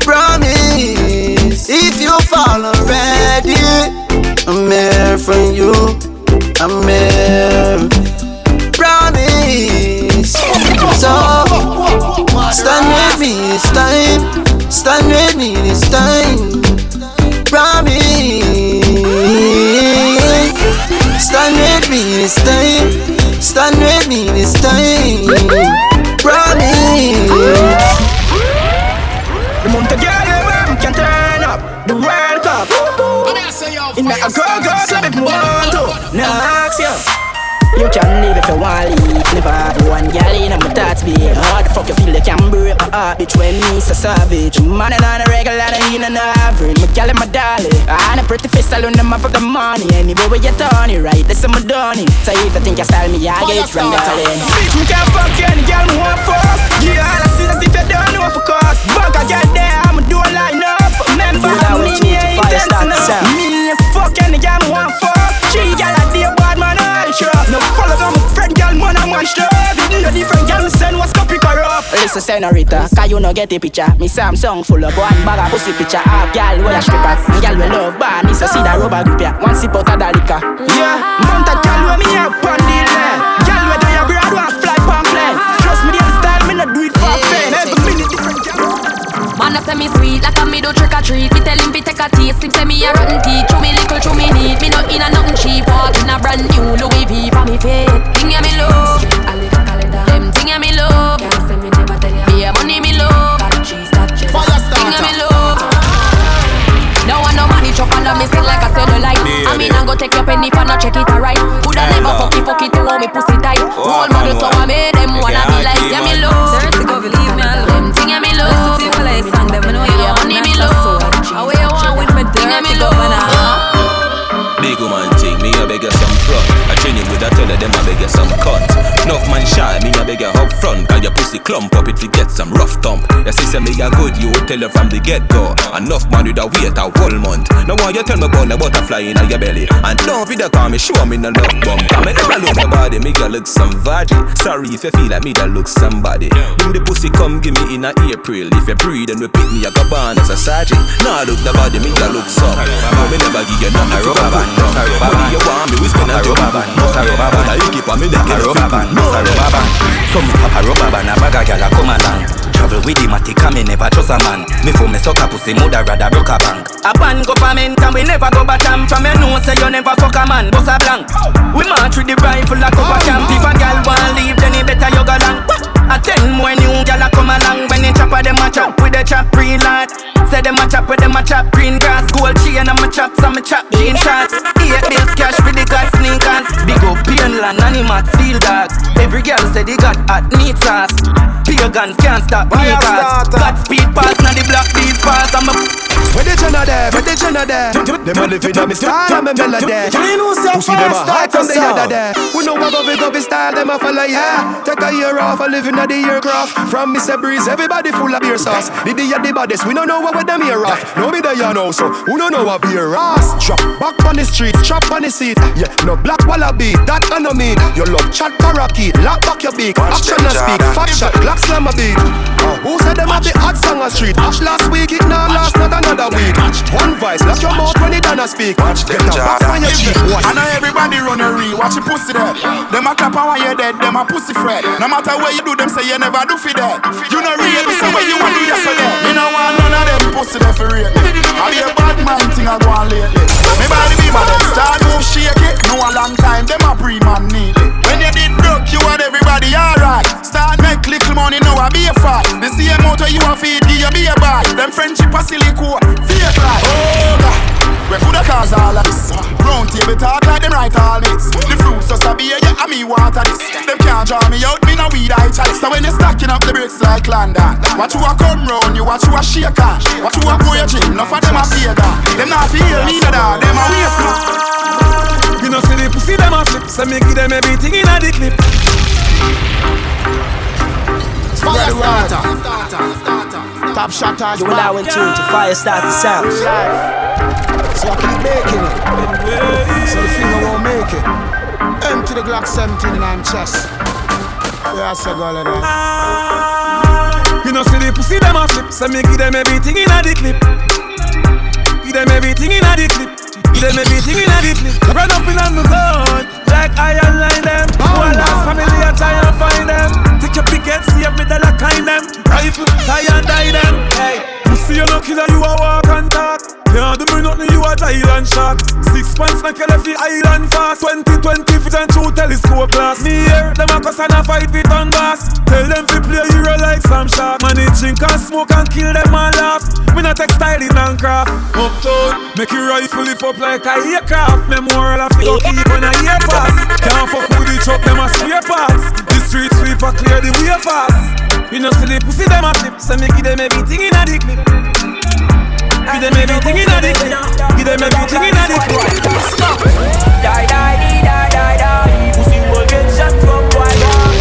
Promise, if you fall already, I'm here for you. I'm here. Promise. So stand with me this time. Stand with me this time. Promise. Stand with me this time. Stand with me this time. Promise. The Montague man can turn up the World Cup. In the go-go club if you want to. Knocks you. You can leave if you want to leave. Never have one girl in my thoughts be hard. The fuck you feel they can break my heart. Bitch when me so savage. Man and on a regular and you know no average. Girl and my dolly, I had a pretty face alone, I'm up for the money. Anyway, where you turn it right, that's my money. So if you think you style me, I get it from the alley. Bitch, me can't fuck you, any girl me want fuck. Yeah, all I see is if you don't know for cost. Fuck, I got there, I'ma do a line up. Remember, I'm in here, intense enough. Me and fuck, any girl me want fuck. She got a dear bad man, I sure. No follow them, friend girl, man, I'm one strap. You know different girl, me send what's up, pick her up. Listen, senorita, cause you no get the picture. Me Samsung full up one bag of pussy picture. Ah, girl, where a stripper. Me girl, we love bar. Need to see that rubber grip ya. One sip out of the liquor. Yeah, mount a girl where me up on the land. Girl, where do you grab one fly pamphlet? Trust me, the style, me not do it for fame. Every minute different girl. Man, I say me sweet like a me do trick or treat. Me tell him fi take a taste. Him say me a rotten teeth. Chew me little, chew me neat. Me not in a nothing cheap. Walk in a brand new Louis V for me fit. Thing ya me love. Them thing ya me love. Yeah, money me low. Fire starter me low. No one no money chop and a mistake like a cellulite. I mean I go take your penny for not check it alright. Woulda never fuck it to hold me pussy tight. All models so I made them wanna be like yeah me low. Dirty go believe me alone. Them thing yeah me low. Listen to people like song them know you money me low. Away I want with me dirty go man. Big woman take me I beg you some front. I train you with a teller them I beg you some cut. Enough man shy, me a beg ya up front. Got your pussy clump up if you get some rough thump. Your sister me a good, you tell her from the get-go. Enough man with a weight a whole month. Now why you tell me about the butterfly in your belly? And don't feed the car, me show me no love bum. Come me never love nobody, me a look somebody. Sorry if you feel like me that look somebody. When the pussy come, give me in a April. If you breathe and repeat me, I go born as a sergeant. Now look the body, me a look some. Now me never give you nothing. Money you want me, we spend a rubber band. But you keep on me, they get a a rubber band. So me pop a rubber band, a bag a gyal a come along. Travel with the matic and me never trust a man. Me for me suck a pussy, mother rather broke a bank. A ban government and we never go batam. From your nose say you never fuck a man, boss a blank. We march with the rifle like up a camp. If a gyal want leave, then he better you go long. A 10 more new gyal a come along. When they chop a them a chop with the chop pre-light. Say them a chop with them a chop green grass. Gold chain and my chops and my chop jean shots. 8 bills cash with the god sneakers. Big up Pineland and him at steel dogs. Every girl say they got at neat sauce. Pagans can't stop me fast. Got speed pass, now the black bees pass. I'm a... Where the Jenna there? Where the Jenna there? Them a living on me style and me melody. Pussy them a hot from the other there. We know what we go be style, them a follow ya. Take a year off, a living on the aircraft. From Mr. Breeze, everybody full of beer sauce. The day at the baddest, we don't know what them here off. No me there you know, so who don't know what beer ass. Drop back on the street, chop on the seat. Yeah, no black wallaby, that I no mean. You love chat parakeet. Lock back your beak, action and speak. Fat shot, Glock slam a beat. Who said them have the hot song on street? Ash last week, it now last not another week. One voice, lock your mouth when it done a speak. Get a box on your cheek. I know everybody run a reel, watch your pussy there. Them a clap on you dead, them a pussy fret. No matter where you do, them say you never do for that. You know real, you say what you want to do yesterday. You know want none of them pussy there for real. I be a bad man thing I go on lately. Me body be mad, them start move shake it. No a long time, them a breathe man need it. When you did broke, you and everybody alright. Start make little money now I be a fight. The same motor you a feed give you be a buy. Them friendship a silly cool, fake right. Oh God, we coulda cause all of this. Round table talk like them right all this. The fruits just a beer, yeah, and me water this. Them can't draw me out, me no weed I chalice. So when they stacking up the bricks like London, watch who a come round you, watch who a shake on, watch who a go your gym. Enough of them a pay down. Them not feel neither da, them a waste now. You know see the pussy them a flip. So me give them everything in a the clip. Fire starter. Top shotter. You allowing to fire start the sound. So I keep making it. So the finger won't make it. Empty the Glock 17 in my chest. Yeah, I say go like that. You know see the pussy them a flip. So me give them everything in a the clip. Give them everything in a the clip. They may be thinking at it. Run up in on the zone, like I align them. Who are last family and try and find them. Take your picket, see if me they lock in them. Rifle, tie and die them. Hey, you see you no killer, you a walk and talk. Can't do me nothing, you a dry and shock. 6 points like you left the island fast. 20 feet and 2 telescope glass. Me here, them a cuss and a fight with on bass. Tell them to play a hero like Sam Shark. Man, they drink and smoke and kill them and laugh. Me not textile in and craft. Uptown, make your rifle lift up like a aircraft. Memorial of the even a year pass. Can't fuck with the truck, them a swear pass. The street sweeper clear the way fast. You know see the pussy them a flip. So me give them everything in a the clip. Give them everything in a the clip. Give them everything in a the clip. Stop. Die, die, die, die, die, die. Pussy will get shot from wide out.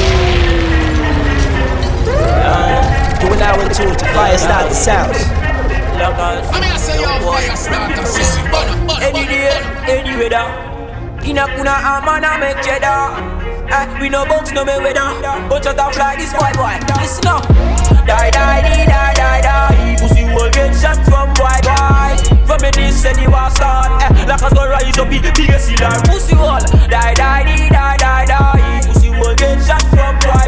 You and I went to fire start the sounds. I mean I say you're a fire starter. Any day, any weather. In a kuna am man I make cheddar. We no box, no me weather. But you talk like this boy. Listen up. Die, die, die, die, die, die. Pussy will get shot from boy. From me this and the war start. Like us gonna rise up in the biggest killer. Pussy wall. Die, die, die, die, die, die. Pussy will get shot from boy.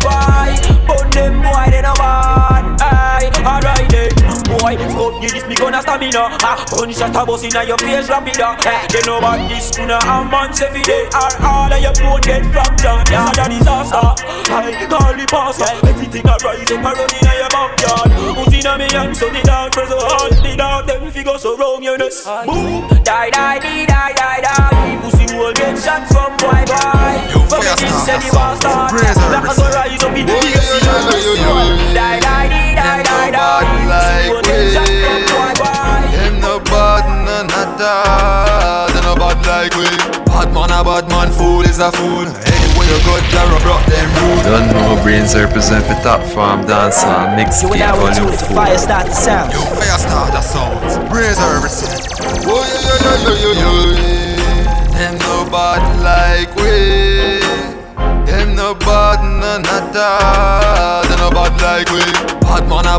But them boy they no bad. Alright then. Boy, fuck you, this me gonna stamina. Gunshot a bust inna your face rapida. They know about this tuna and man every day. All of your boat get fractured. This a disaster. I call the pastor. Everything a rise up a run inna your backyard. Who's inna me hand so the dog press a halt. The dog them fi go so wrong, you know. Boom, die, die, die, die, die, die. Pussy will get shot from boy, boy. But me this say the bastard. Black as a rise up in the sea. Die, die, die, die, die, die. Him no bad, no not. They no bad like we. Bad man a bad man, fool is a fool. Anyway you got Dara block them rude. Don't know brains represent for Top Form Dancehall mixtape on you fool. Fire start the sound. You fire start the sound. Brains represent. Oh yeah. Him no bad like we. Him no bad, no not. They no bad like we.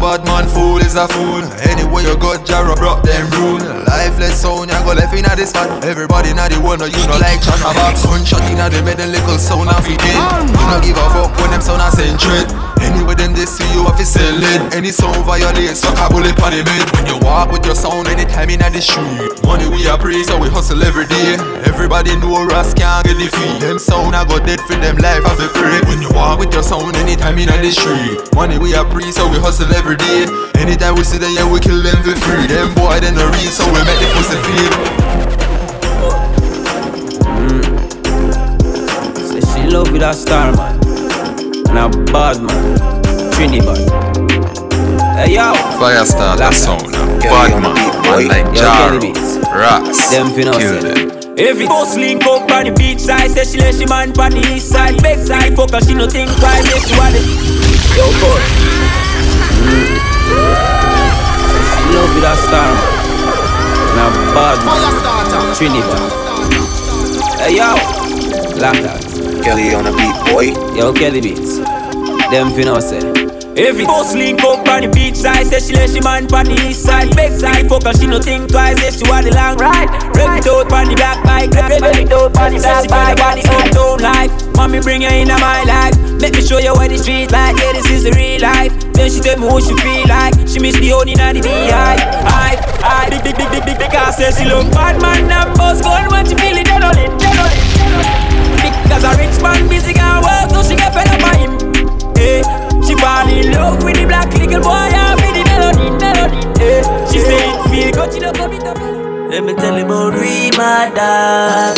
Bad man, fool is a fool. Anyway, you got Jaro brought them rule. Lifeless sound, you go left inna the spot. Everybody inna the wonder, you know like chat about. Gunshot inna the middle, little sound a fi dead. You no give a fuck when them sound a send trade. Anyway, them they see you a fi sell it. Any sound violate, suck a bullet pon the bed. When you walk with your sound, anytime inna the street. Money we a pray, so we hustle every day. Everybody know us can't get the fee. Them sound a go dead for them life as a free. When you walk with your sound, anytime inna the street. Money we a pray, so we hustle every day. Anytime we see them, yeah, we kill them for free. Them boy, they no real, so we make the pussy feel. Say she love with a star man and a bad man, Trinidad. Hey yo, fire star that sound. Bad man, man like Jaro, rocks, kill them. Every boss link up on the beach side. Say she let she man on the east side. Big side fuck her, she no think twice. Say she want it. Yo, boy. She love with a star and a bad man, Trinidad. Hey yo, like that Kelly on a beat, boy. Yo, Kelly beats. Them finna say every boss link up on the beach side. Say she let she man on the east side. Big side fuck her, she no think twice. Say she want the long ride. Rev it out on the black bike. Rev it out on the black bike. Say she finna go the uptown life. Mommy bring her into my life. Let me show you what the street like. Yeah, this is the real life. Then she tell me what she feel like. She miss the honey and the beehive. I big, big, big, big, big, big. I say she look bad man and boss gone. When she feel it, dead on it, dead on it. Because a rich man busy can work, so she get fed up by him. Hey, she fall in love with the black little boy and with the melody, melody. Hey, she say it feel good, she don't come it up. Let me tell you about Remada.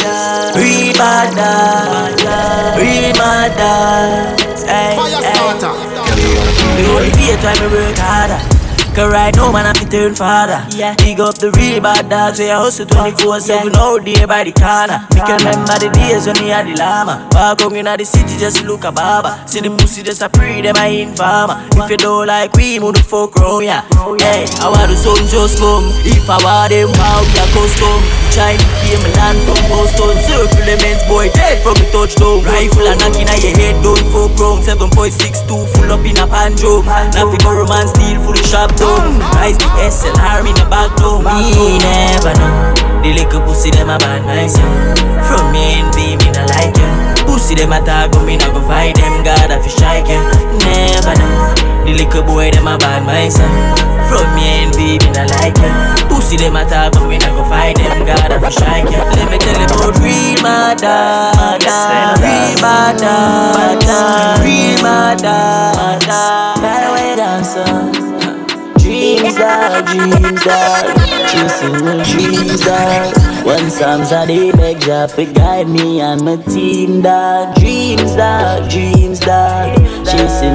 Firestarter. The only day try me work harder. Cause right now man I fi turn father. Dig up the real bad dogs. We a hustle 24/7 all day by the corner. We can remember the days when we had the llama. Walk out inna the city just look a baba. See the pussy just a pre them a informer. If you don't like we move the fuck round ya. Hey, I want the sun just come. If I want them how ya custom. China came and land from Boston. Circle the men's boy dead from the touchdown. Rifle and knock inna your head down. Fuck round 7.62 full up in a panjo. Now the borrow man steal full of shop down. Rise the SLR in the back down. Me never know. The little pussy them a bad nice yeah. From me and me no like ya yeah. Pussy them a tag but me no go fight them. God I fi shake ya yeah. Never know. The little boy them a bad nice yeah. From me and me no like ya yeah. Pussy them a tag but me no go fight them. God I fi shake ya yeah. Let me tell you about Remada. Runaway dancers, dreams are chasing the dreams are. When songs are they beg Jah fi guide me and my team dog. Dreams dog, chasing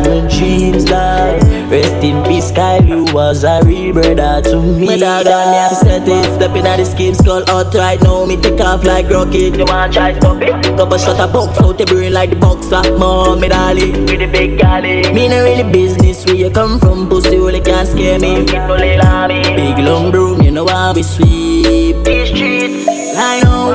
the dreams dog. Rest in peace, Kyle, you was a real brother to me. My dog on me, I set it, stepping at the schemes call out right now. Me take off like rocket, you want try stop it? Couple shot a box out the brain like the boxer, Mohammed Ali with the big galley. Me no really business where you come from, pussy only can't scare me. Big long broom, you know how we sweep these streets. I know.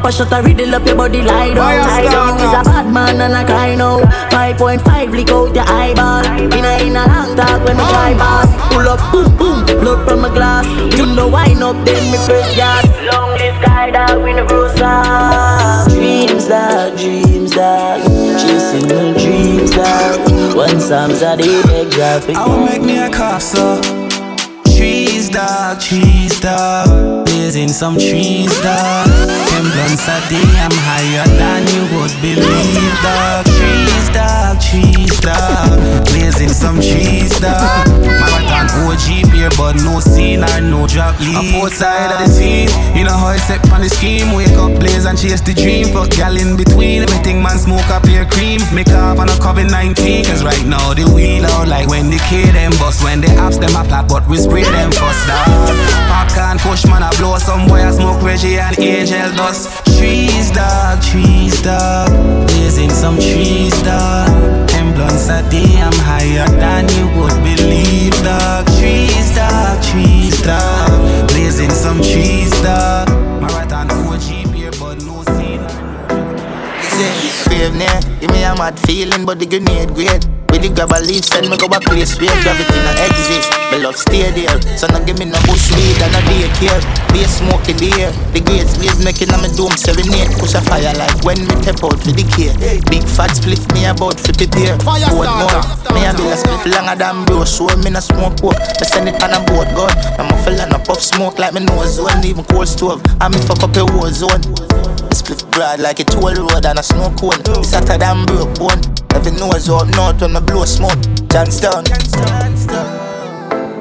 up a shot, I riddle up your body, lie down. I down is a bad man and I cry now. 5.5 lick out the eyeball. In a long talk when me drive past. Pull up, boom, boom, blood from a glass. You know wine up, then me press gas. Long live guy that we no grow soft. Dreams that chasing my dreams that. Once I'm sad, it's graphic. I will make me a castle. Trees dog, blazing some trees dog. Them blunts a day I'm higher than you would believe dog. Trees dog, blazing some trees dog. Marathon OG beer but no scene or no drop leaf. I'm outside of the team, you know how I set on the scheme. Wake up, blaze and chase the dream. Fuck y'all in between, everything man smoke up your cream. Make up on a COVID-19, cause right now the wheel out like when the K them bust. When the apps them a plot but we spray them first. Pack and push man I blow some boy I smoke Reggie and Angel dust. Trees dog, blazing some trees dog. Them blunts a day I'm higher than you would believe dog. Trees dog, blazing some trees dog. Marathon OG beer but no scene. Brave near, give me a mad feeling but the grenade great. With the grab a leaf, send me go a place where gravity no exist. My love stay there, so no give me no bush weed and no daycare. They smoke in the air, the gates blaze making on my dome serenade. Push a fire like when me tap out with the care. Big fat split me about to prepare. What more? Me a bill a split longer than bro, so me no smoke pork. I send it on a boat, God. I'm a fella no puff smoke like me nose zone, even cold stove. I me fuck up your war zone. Split broad like a toll road and a snow cone. Satter than broke bone. Every nose up north when I blow smoke. Chance down.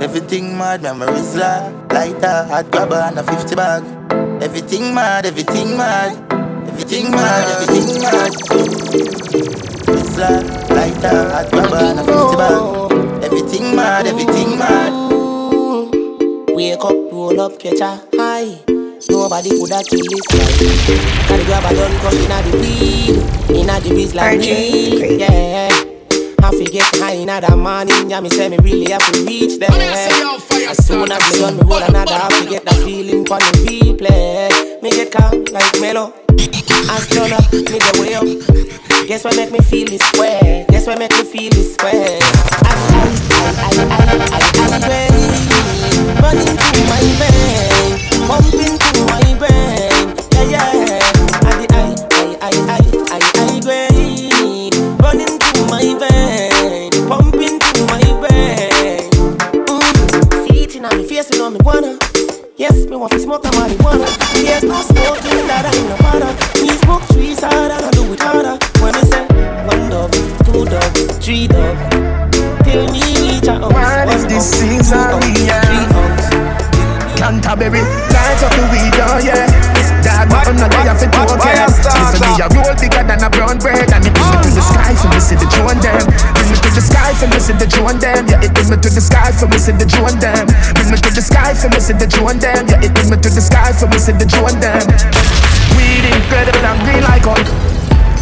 Everything mad, memories locked. Lighter, hot grabber and a 50 bag. Everything mad. Memories locked. Lighter, hot grabber and a 50 bag. Everything mad. Wake up, roll up, catch a high. Nobody could have killed this guy. Can the grabber done come inna the weed? Inna the biz like weed, yeah. I forget high in the morning, yeah, me say me really have to reach there. As soon as me done, me roll another, I forget that feeling for the people. Me get calm like Melo, I turn up, me the way up. Guess what make me feel this way? I running through my vein, pumping through my brain, yeah. Me wanna. Yes, me want to smoke a marijuana. Yes, no smoking that I no bother. Me smoke trees hard and I do it harder. When me say 1 dub, 2 dub, 3 dub, till me reach a house. What if this things are real? Canterbury, lights up the window, yeah. Dad, but I'm not there for two years. Listen, me a roll bigger than a brown bread. And it brings me to the sky for me see the Joe and them. Bring me to the sky for me see the Joe and them. Yeah, it brings me to the sky for me see the Joe and them. Bring me to the sky for me see the Joe and them. Yeah, it brings me to the sky for me see the Joe and them. Weed incredible and green like on.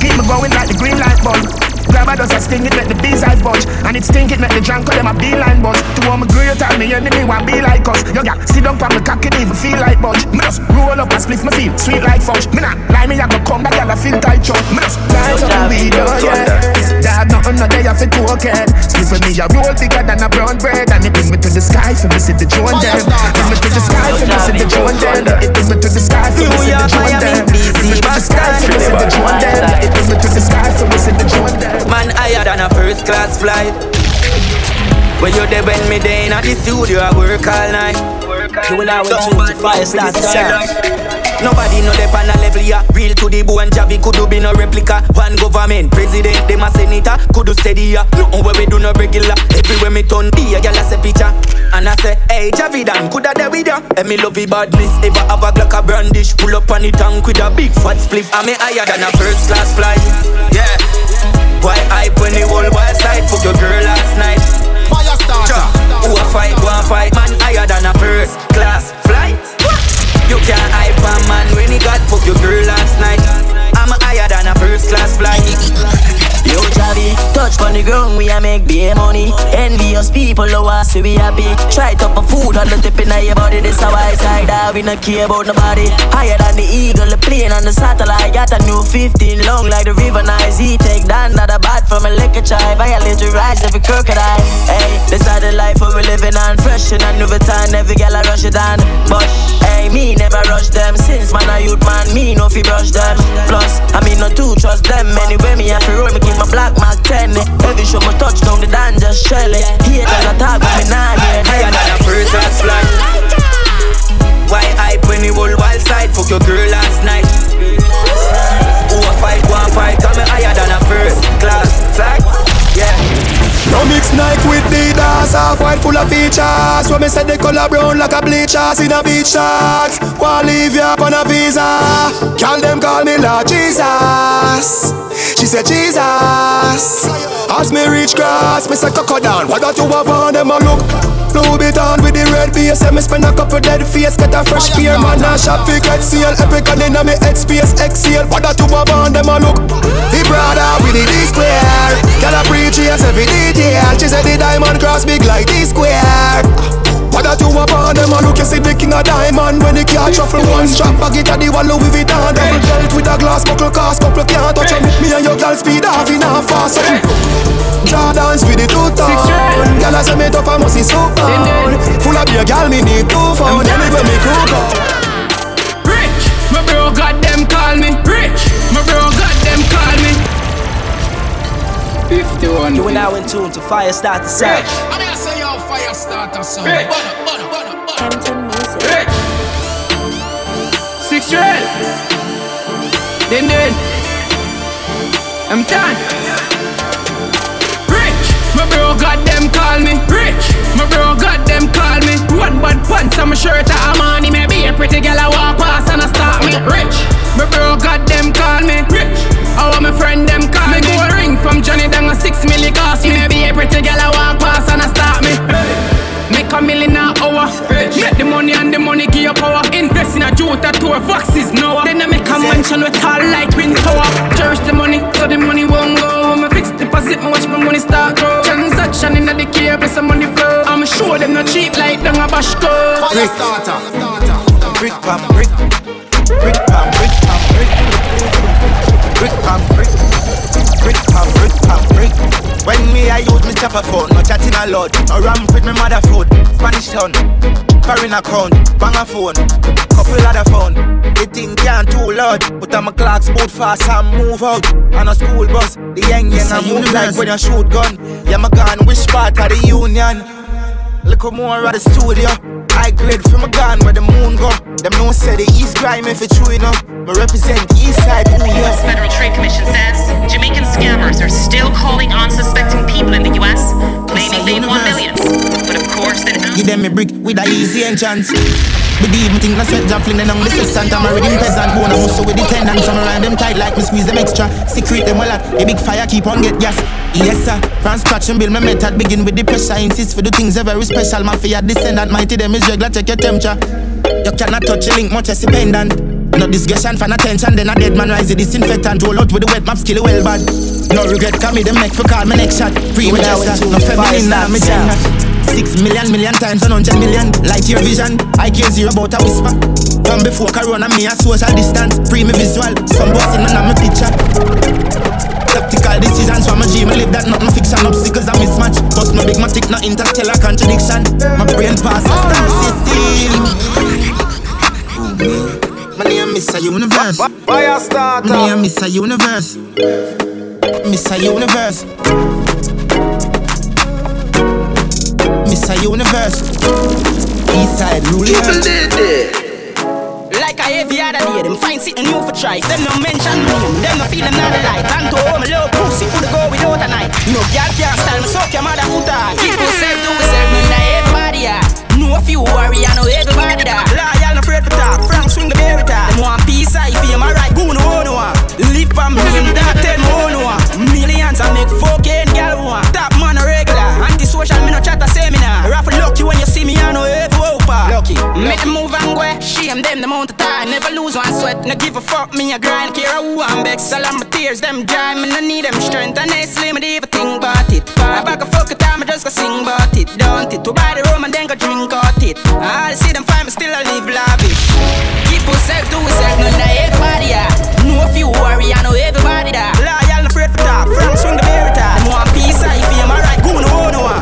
Keep me going like the green light bulb. Grab a dose and sting it, make the bees eyes bunch. And it stink it, make the drunk call them a beeline buzz. To all my girl, you tell me your enemy want be like us. Yo, yeah, sit down from the cock, it even feel like budge. Me just roll up and split my feel, sweet like fudge. Me not lie, me a go come back, y'all a feel tight chunk. Me just light up the weed, oh yeah. Dad, nothing no day, you fit to okay. Split for me, you roll bigger than a brown bread. And it bring me to the sky for me see the Joe and them. Bring me to the sky for me see the Joe and them. It bring me to the sky for me see the Joe and them. Bring me to the sky for me see the Joe and them. It bring me to the sky for me see the Joe and them. Man higher than a first class flight. When you're there when me day in the studio I work all night. You will always turn to fire stars. Nobody know they pan a level ya. Real to the bone, Javi could do be no replica. One government, president, them a senator. Could do steady ya, nothing where we do no regular. Everywhere me turn the girl a say picture. And I say, hey Javi dan, coulda there with ya. And me love the badness, ever have a Glock a brandish. Pull up on the tank with a big fat spliff. And me higher than a first class flight. Yeah. Why hype when the whole wild side fuck your girl last night? Fire starter. Who a fight, go and fight. Man higher than a first class flight. What? You can't hype a man when he got fuck your girl last night. I'm higher than a first class flight. Yo Javi, touch on the ground. we a make big money. Envious people who want to be happy. Try top of food and the tip in your body. This a white side, we not care about nobody. Higher than the eagle, the plane and the satellite. Got a new 15 long like the river Nice. He take down not a bat from a liquor chai. Violate your rights every crocodile. Hey, this is the life we living on. Fresh in a new time, every girl I rush it down. But hey, me never rush them. Since man a youth man, me no fi brush them. Plus, I mean not to trust them. Anyway, me have to roll, me keep my black mark 10. Every show my touchdown, the Dan just shell it. Here does attack, but me nah hear them. I am not a first class flight. Why hype when you roll wild side? Fuck your girl last night. Who a fight, one fight, come higher than a first class flight. Yeah. No mix Nike with the dance, half white full of features. When me said the color brown like a bleachers in a beach shorts. Won't leave you up on a visa. Girl them call me Lord Jesus. She said Jesus. As me reach grass, me say cocoa down. What got you up on them a look? Blue bit on with the red base. And me spend a couple dead face, get a fresh beer. Man a shop fi get seal. Epic and inna me head space exhale. What got you up on them a look? The brother with the D square. Girl a pre-chase every day. She said the diamond cross big like this square. What that you up on them a look, you see the king of diamond. When the car truffle one strap, bag it at the wall with it on. Double belt with a glass buckle, cast couple can't touch on. Me and your girl speed off in half fast. Jordans with the two-tone. Girl I say me tough, I must be so pound. Full of beer, girl me need 2 pounds. Then me when me cook up. Rich, my bro got them call me. Rich, my bro got them call me. 51. You are now in tune to Firestarter Sound. I mean I say y'all Firestarter Sound. Hampton Music. Rich. 6 trail. Then I'm done. Rich. My bro got them call me. Rich. My bro got them call me. One bad pants on my shirt at Armani. Maybe a pretty girl I walk past and I stop me. Rich. My bro got them call me. Rich. Oh, my friend them call me. Go ring from Johnny down a 6 milli cost me. Maybe a pretty girl I walk past and I start me. Make a million an hour. Make the money and the money give you power. Invest in a Jota to a Foxes Noah. Then I make a mansion with tall like wind tower. Cherish the money so the money won't go. I fix deposit, I watch my money start grow. Transaction in the decay, I bless the money flow. I'm sure them not cheap like down a Bashko. Brick starter, brick pam brick, brick pam brick pam brick. Brick pam brick, brick pam brick pam brick. When me I use me chopper phone, no chatting a lot. I ramp with my mother food, Spanish town, foreign account, bang a phone, couple other phone. They think can't too loud, but I'm a clock's boot fast and move out. On a school bus, the young I move like when you shoot gun. Yeah, my gun, which part of the union? Look more at the studio. I glid from a gun where the moon go. Them no say the East grime if it's true enough. But represent East Side. The U.S. Federal Trade Commission says Jamaican scammers are still calling unsuspecting people in the U.S. claiming they won millions. But of course, then give them a brick with a easy entrance. Believe me, think I sweat job fling them on the assistant. I'm already in peasant bone. I'm also with the tendons. I'm around them tight like me squeeze them extra. Secret them well at a big fire keep on get gas. Yes sir, from scratch and build my method. Begin with the pressure. Insist for the things are very special. Mafia descendant mighty them is regular. Check your temperature. You cannot touch a link, much as dependent. No discussion, fan attention, then a dead man rise the disinfectant. Roll out with the wet map, skill well bad. No regret, come me them neck for call my next shot. Free me just no feminine, nah, me jam. 6 million times and 100 million. Light your vision, IQ 0 about a whisper. Come before corona, me a social distance. Free me visual, some busting and I'm a picture. Tactical decisions from a dream, I live that nothing fiction. Obstacles are mismatch. Bust no big matic, no interstellar contradiction. My brain passes down system. My name is Mr. Universe. Firestarter. My name is Mr. Universe. Mr. Universe. Mr. Universe. Eastside rule. People did it. Like I every other day, them find sitting new for try. Them no mention me, them no feel them not alive. And to home, a little pussy could go without a night. No girl can't style me, so your mother put her. Keep yourself to yourself, me like everybody. No few worry, I know everybody that. Loyal, no afraid for talk. Frank swing the berry talk. Them want peace, I feel my right. Go no one one. Live from me, that tell me one. Millions I make fucking girl one. Top man a regular. Anti-social, me no chat a seminar. Raffle lucky when you see me, I know every opa. Lucky. Make them move and go. Shame them the amount of time. Never lose one sweat. No give a fuck, me a grind. Care who I'm back. All of my tears, them dry. Me no need them strength. And honestly, me never think about it. I back a fuck a time, I just go sing about it. Don't it? To buy the rum and then go drink out it. I see them fine, but still I live lavish. Keep yourself to yourself, no not everybody. No if you worry, I know everybody that. Loyal and afraid for talk. Frank swing the barita. Them want peace, I feel my right. Go no one.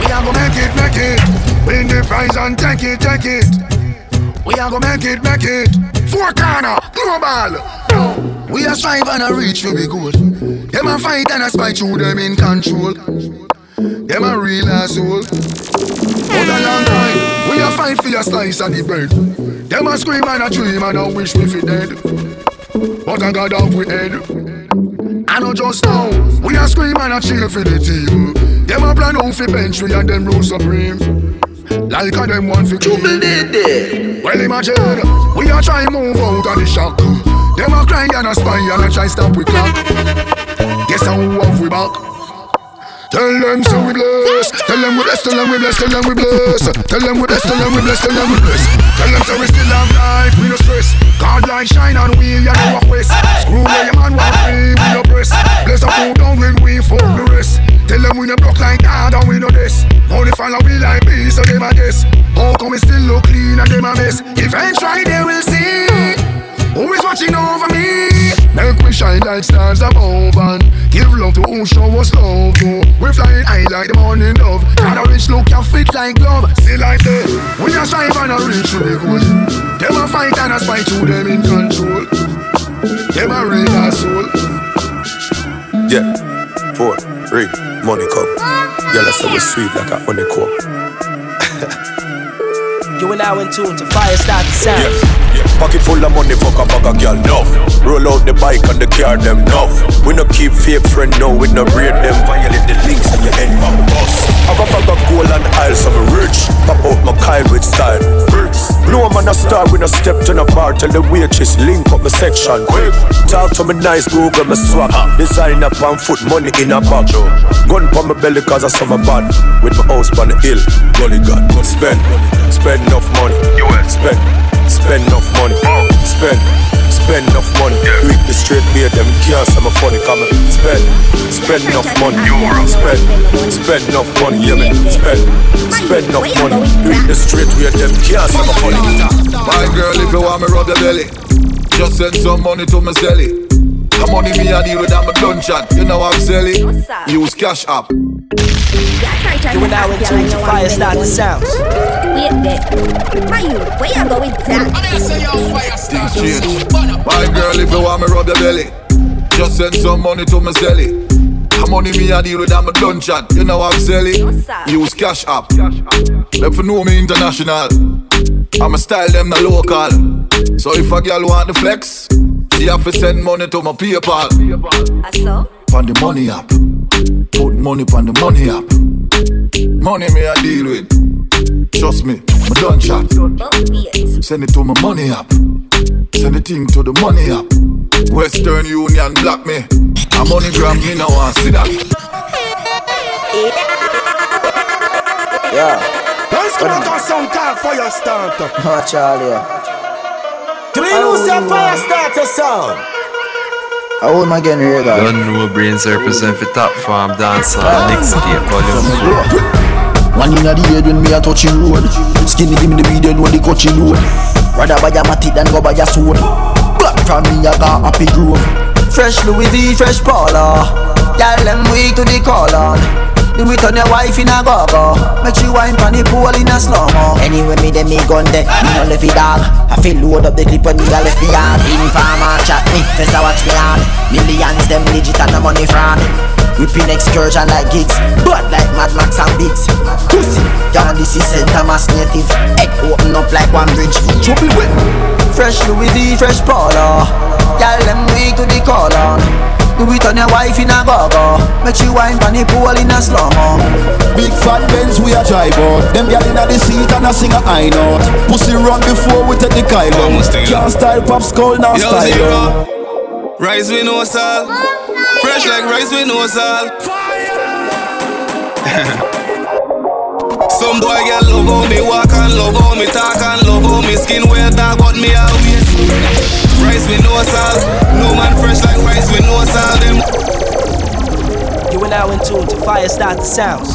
We are gonna make it, make it. Win the prize and take it, take it. We are gonna make it, make it. Four corner, global. We are strive and a reach for the goal. Them a fight and a spite through them in control. Them a real asshole. For the long time, we a fight for your slice of the bread. Them a scream and a dream and a wish we fi dead. But I got off with head. I know just now, we a scream and a cheer for the team. Them a plan out fi bench, we and them rule supreme. Like a them one for kill. Well imagine, we are trying to move out of the shock. Them a cry and a spy and a try stop we clock. Guess how off we back. Tell them so we bless. Tell them we bless, tell them we bless, tell them we bless. Tell them we bless, tell them we bless, tell them we bless. Tell them so we still have life, we no stress. God light shine on we, you know what waste. Screw where your man want free, we no press. Bless up who down when we for the rest. Tell them we no block like God and we know this. Only follow we like me, so they my guess. How come we still look clean and they my mess? If I try, they will see. Who is watching over me? Make we shine like stars above and give love to who show us love to. We flying high like the morning dove. Got a rich look and fit like glove. See like this, we just strive and a reach to the good. Them a fight and a spite to them in control. Them a real asshole. Yeah, 4, 3 money cup, yeah, let's say we sweet like a honeycomb. You and I went tuned to fire start the sound. Yeah, yeah. Pocket full of money, fuck a bag of girl, no. Roll out the bike and the car, them, no. We no keep fake friend, no. We no braid them, violate the links and you end my boss. I got bag of gold and aisle, so I'm rich. Pop out my Kyle with style. Blow a man a star, we no step to the bar. Tell the waitress, link up my section. Talk to me nice, go get my swag. Design up on foot, money in a bag. Gun pon my belly cause I saw my bad. With my house on the hill, golly god. Spend enough money, spend enough money, spend enough money. You eat the straight beer, them girls, I'm a funny comment. Spend enough money, spend enough money, yeah me. Spend enough money. You eat the straight beer, them girls, I'm a funny. My girl, if you want me rub the belly, just send some money to my celly. The money me a deal with that my dungeon. You know I'm selling. Use Cash App. You and I went to fire start the sounds. Wait there. Why you? Where you go with that? My girl, if you want me rub your belly, just send some money to my celly. The money me a deal with that my dungeon. You know I'm selling. Use Cash App. Them for know me international. I'm a style them the local. So if a girl want the flex, she have to send money to my PayPal. Pon the money app. Put money pon the money app. Money me I deal with. Trust me, I done chat. Send it to my money app. Send the thing to the money app. Western Union block me. A money grab me now and see that. Yeah. Let's go to some car for your start. Oh, Charlie. Do you use your fire starter sound? I won't again hear that. Don't know brains represent for Top Form Dancehall next day, volume 4. One in the head when me a touching road. Skinny give me the beat when the coaching load. Rather buy a matic than go buy a sword. Black from me I got happy groove. Fresh Louis V, fresh Paula. Y'all them weak to the collar. You meet on your wife in a go-go. Make you wine pan the pool in a slow-mo. Anyway, me dem me gun de, me no left it all. I feel load up the clip on me, I left the yard. Informer chat me, first I watch me hard. Millions dem legit and the money fraud. Whipping excursion like gigs, blood like Mad Max and Biggs. Pussy, down this is St. Thomas native. Head open up like one bridge, choppy wet. Fresh Louis V, fresh Polo. Y'all dem weak to the collar. Do it on your wife in a go-go. Make you wine pan the pool in a slow-mo. Big fat Benz we a drive out. Them gyal inna the seat and a sing a high note. Pussy run before we take the kyle out. Can't style pop skull now style out. Rice with no salt. Fresh like rice with no salt. Some boy gyal love how me walk and love how me talk and love how me skin wear that got me a waist. Rice with no salt, no man fresh like rice with no salt. You are now in tune to Firestarter Sounds.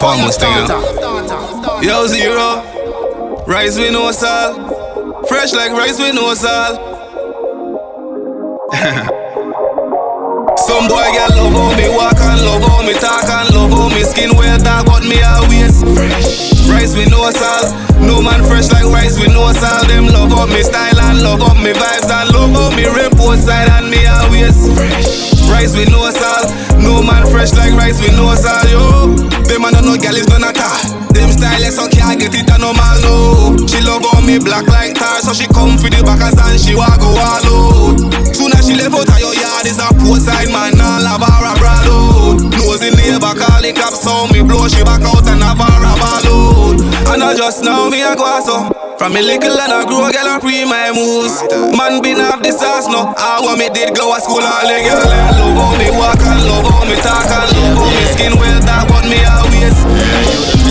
Farmers thing. Yo Zero, rice with no salt, fresh like rice with no salt. Some boy get love how me walk and love how me talk and love how me skin well dark, but me always fresh. Rice with no salt, no man fresh like rice with no salt. Them love up me style and love up me vibes and love up me report side and me always fresh. Rice with no salt, no man fresh like rice with no salt. Yo, them man no girl is gonna car. Them style is so can't get it and no man no. She love on me black like tar, so she come for the backers and she walk go all out. Soon as she left out of your yard, it's a poolside man, a Lavara Bralo. Nose in the back, all the claps saw me blow, she back out and a Lavara Bralo. And I just now me a guasso. From me little and I grew a girl and pre my moves. Man been half this ass now. I want me did go to school all the girl. And love how me walk and love how me talk and love how me skin well dark, but me always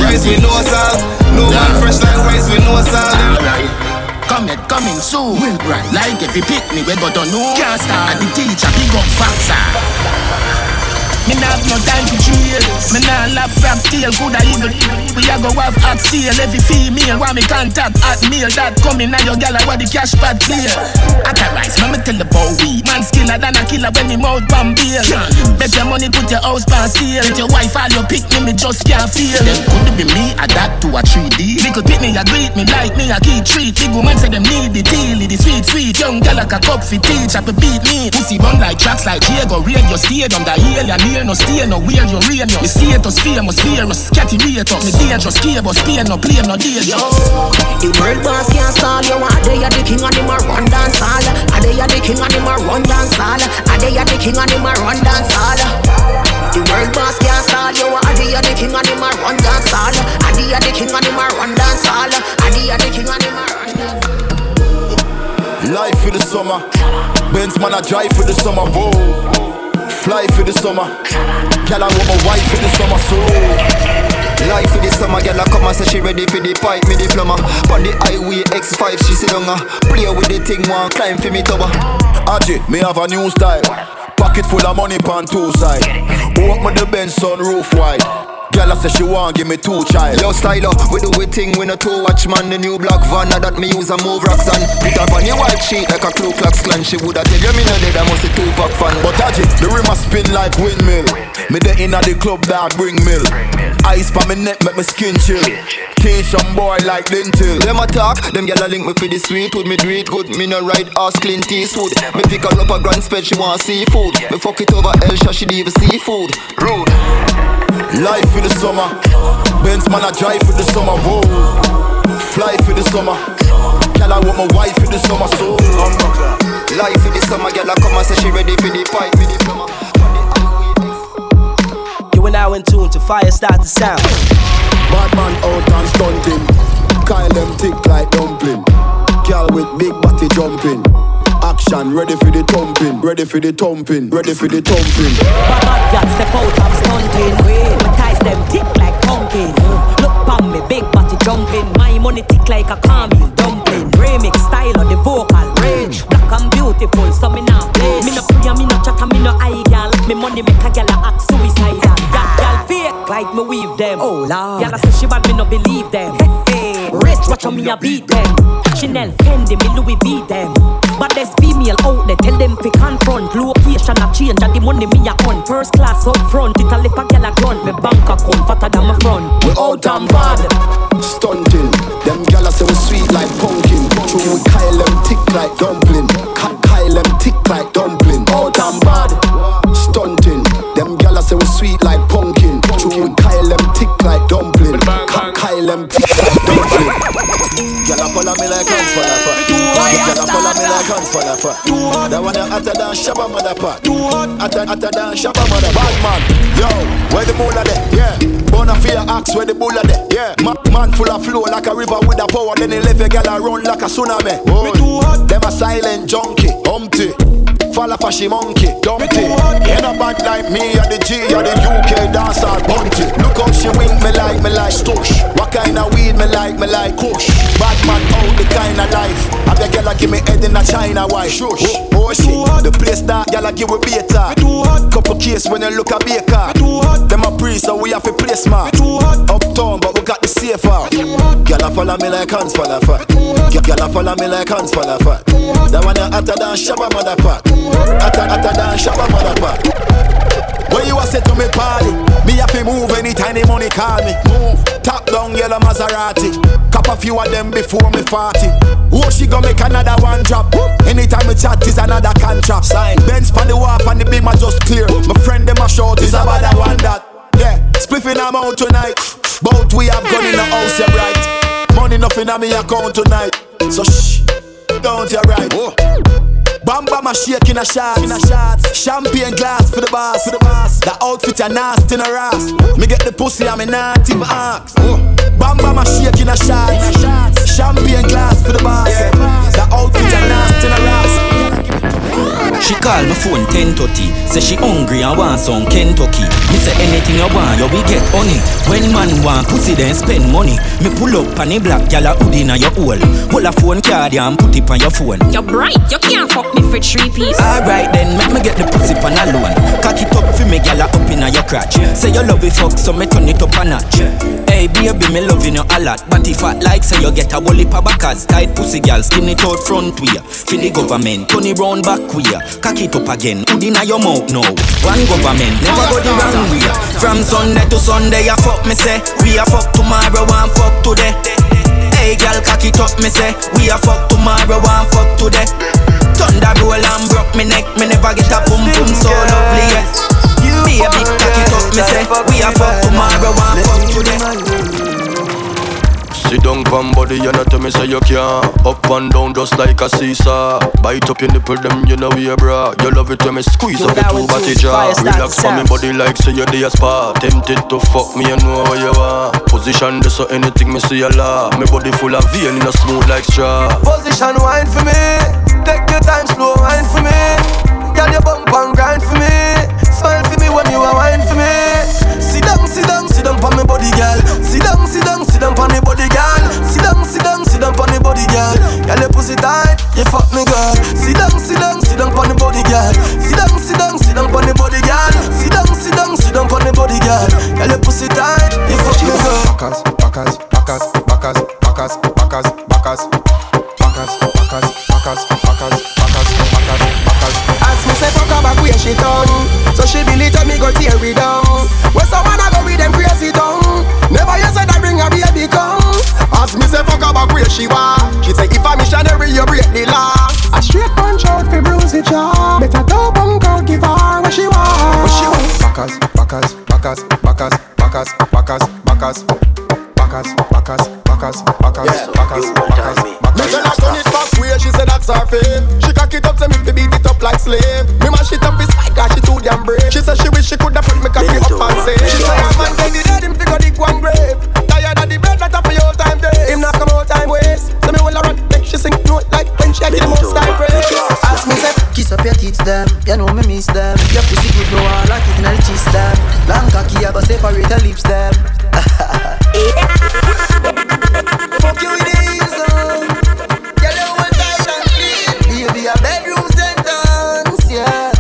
rice with no salt, no man fresh like rice with no salt. Coming soon, right. Like if you pick me, we got to know. Can't start. And the teacher pick up faster. Me nah have no time to drill. Me nah laugh from steel, good or evil. We a go have at seal. Every female want me contact at meal. That coming now your gal I want the cash pad clear. At a rise, me tell about we. Man skiller than a killer when me mouth bomb bail. Bet your money, put your house pan seal. With your wife, all your pick me just can't feel. Could be me, adapt to a 3D. Could pick me, I greet me, like me, I keep treat. Big woman say them need the dealie, the sweet. Young girl like a cup for teach, I could beat me. Pussy bun like tracks like Diego, real, you stay on the hill, and near no stay, no weird, you real, no. The status, famous, fearless, catty reators, me dangerous, cable, spear, no play, no deal, yo. The world boss can't stall, yo, are they the king of them a run dance hall? Are they the king of them a run dance hall? Are they the king of them a run dance hall? The world boss can't stall, yo, are they the king of them a run dance hall? Are they the king of them a run dance hall? Life for the summer, Benz man I drive for the summer, whoa. Fly for the summer, girl I want my wife for the summer, so. Life for the summer, girl I come and say she ready for the pipe, me diploma. On the highway X5 she sit down, play with the thing one climb for me tower. Aji, me have a new style, pocket full of money pan two side. Walk me the Benz sunroof wide. Girl I say she want give me two child. Yo styler, we do we thing when a two watch man. The new black van that me use a move rocks and put up on your white sheet like a Ku Klux Klan. She woulda tell you me no dead, I must a Tupac fan. But I just, the rim a spin like windmill. Me the inna the club that bring mill. Ice pa me neck make me skin chill. Teach some boy like lentil. Them a talk, them gyal a link me for the sweet. Would me do it good, me no ride ass Clint Eastwood. Me pick her up a grand sped, she want seafood. Me fuck it over Elsha, she leave a seafood. Rude. Life for the summer, Benz man I drive for the summer, whoa. Fly for the summer, girl I want my wife for the summer, so. Life for the summer, girl I come and say she ready for the pipe, me diploma. You are now in tune to Firestarter Sound. Bad man out and stunting, Kyle them thick like dumpling. Girl with big body jumping, action ready for the thumping, ready for the thumping, ready for the thumping. Bad man got step out, I'm stunting. Them tick like pumpkin. Look pon me, big body jumping. My money tick like a caramel dumpling. Remix style of the vocal range. Black and beautiful, so me nah play. Me no play, me no chat, me no eye, gal. Me money make a gal act suicidal. Gal fake like me weave them. Oh lord, gal I say she bad, me no believe them. Rich, watch how me a beat them. Chanel, Fendi, me Louis V them. But there's female out there, tell them to confront. Location a change and the money me a on. First class up front, it a lip a gal a grunt. Me bank account fatter than my front. We out and bad, stunting. Them gal a say we sweet like pumpkin. True we Kyle them tick like dumpling. Kyle them tick like dumpling. Out and bad, stunting. Them gal a say we sweet like pumpkin. True we Kyle them tick like dumpling. Kyle them tick like dumpling. Gal a follow me like I'm Too hot. That one hotter than Shabba motherfucker. Too hot, hotter than Shabba motherfucker. Bad man, yo, where the bull at it? Yeah, Bonafide axe where the bull at it? Yeah, man full of flow like a river with a power. Then he left a gal a run like a tsunami. Me too hot, them a silent junkie, Humpty. fall off a she monkey, dumpty. You're not bad like me, you're the G, you're the UK dancer, bunty. Look how she wing me like stush. What kind of weed me like kush. Bad man out the kind of life. I got girl I give me head in a China wife. Shush, oh shit, the place that girl I give we beta. Couple case when you look at Baker. Them a priest so we have a place man. Uptown but we got the safer. Girl I follow me like hands for the fat. Girl I follow me like hands for the fat. That one hotter than Shabba motherfuck. Hotter than Shabba motherfuck. When you a set to me party, me have to move anytime the money call me. Move, top down yellow Maserati. Cop a few of them before me 40. Oh she gon' make another one drop. Anytime me chat is another contract. Benz for the wharf and the big man just clear. My friend them a short is about that one that. Yeah, spliffing them out tonight. Both we have gun in the house, yeah right. Money nothing on me account tonight. So shh. Don't you right? Oh. Bamba my shake in a shot. Champagne glass for the boss. The outfit a nasty in a ass. Me get the pussy and me not even ask. Bamba my shake in a shot. Champagne glass for the boss. The outfit a nasty in a ass. She call my phone 10:30. Say she hungry and want some Kentucky. Me say anything you want, you will get on it. When man want pussy then spend money. Me pull up and a black gyal a hoodie na your hole. Pull a phone card and put it on your phone. You're bright, you can't fuck me for 3 piece. Alright then, make me get the pussy pan alone. Cock it up for me gyal a up inna your crotch. Say you love it fuck, so me turn it up a notch. Hey baby, me loving you a lot. But if I like, say you get a wally pa backers. Tight pussy gyal, skin it out front way. For the government, turn it round back way. Cock it up again, hoodie na your mouth now. One government, never go the wrong way. From Sunday to Sunday, I fuck me say. We a fuck tomorrow and fuck today. Hey girl, cock it up, me say. We a fuck tomorrow and fuck today. Thunder roll and broke me neck. Me never get a boom boom so lovely, yeah. Baby, cock it up, me say. We a fuck tomorrow and fuck today. Sit down from body, you know to me say you can. Up and down just like a seesaw. Bite up your nipple, them you know we a bra. You love it when me squeeze up your two body jaw. Relax for me body like say you day a spa. Tempted to fuck me, you know how you are. Position this so anything me see a lot. My body full of vein in a smooth like straw. Position wine for me. Take your time slow wine for me. Girl your bump and grind for me. Smile for me when you are wine for me. Sit down, sit down, sit down for me body girl. Sit down, sit down, sit down for me body girl. Sit down, sit down, sit down for me body girl. Girl your pussy tight, you fuck me girl. Sit down, sit down, sit down for me body girl. Sit down, sit down, sit down for me body girl. Sit down, sit down, sit down for me body girl. Girl your pussy tight, you fuck me girl. Backers, backers, backers, backers, backers, backers, backers, backers, backers, backers, backers, backers, backers. As me say fuck her back where she done, so she believe that me go tear it down. When someone a go with them crazy tongue, never you said I bring a baby come. As me say fuck her back where she was, she say if I'm missionary you break the law. A straight punch out for bruise it jaw, better go bunk out give her what she want. What she want? Backers, backers, backers, backers, backers, backers, backers. Backers, backers, backers, backers, yeah, backers, backers, backers. Me tell her turn it back way, she said that's her fave. She cock it up, say me fi beat it up like slave. Me mash it up, it's like her, she too damn brave. She said she wish she coulda put me cocky up and save. She said this man take the dead, him fi go dig one grave. Tired of the bed, let up for your time days. Him not come out time waste, so me will her run, make she sing note like when she a give the most time praise. As me say, kiss up your tits them, you know me miss them. Your pussy good, no I like it in the cheese them. Long cocky, I go separate her lips them. Fuck you with the easel. Get a one tight and clean. Baby, a bedroom sentence, yeah.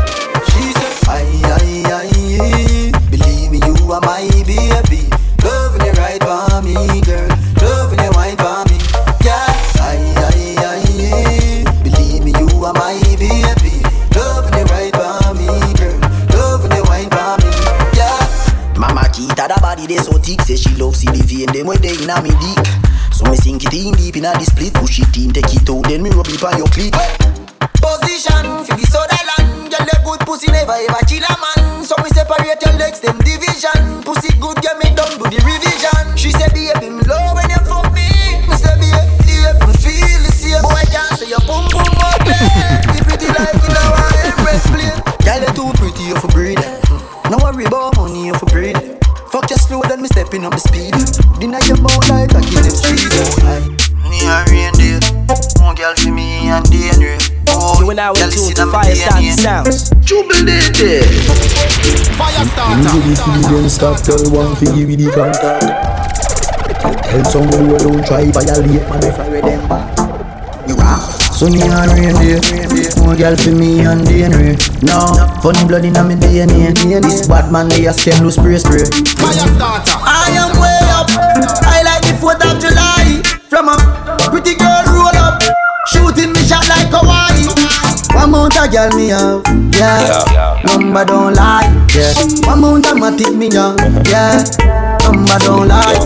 She said, I believe me, you are my baby. Loving you right by me, girl. Loving you right by me, yeah. I believe me, you are my baby. Loving you right by me, girl. Loving you right by me, yeah. Mama Kita, the body they so thick. Say she loves see the vein them when they inna me dick. So me sink it in deep inna the split. Push it in, take it out, then me rub it on your clit. Position, feel the soda land. Girl, the good pussy never ever kill a man. So me separate your legs, them division. Pussy good, get me done, do the revision. She say, baby, me love when you fuck me. Me say, baby, I feel the same. Boy, can't say you boom boom up there. The pretty like in a wine press plate. Girl, you too pretty, you for breathing. No worry about money, you for breathing. Fuck you slow, then me stepping up the speed. Deny your mouth like I kill them streets. Me a rain day, one girl for me and day and rain. Oh, girl two to fire starting sounds. Jubilee. Fire starter. You the feeling stuff, tell one to give you the contact. Tell some who don't try violate, man, if I read them back. You are. So me and rain day, more girl for me and DNA. No, funny blood in my DNA. This bad man lay a stem loose spray. Fire starter. I am way up. I like the 4th of July. From a pretty girl roll up, shooting me shot like Hawaii. One mount a girl me have, yeah. Number don't lie, yeah. One mount a matic me young, yeah. Number don't lie.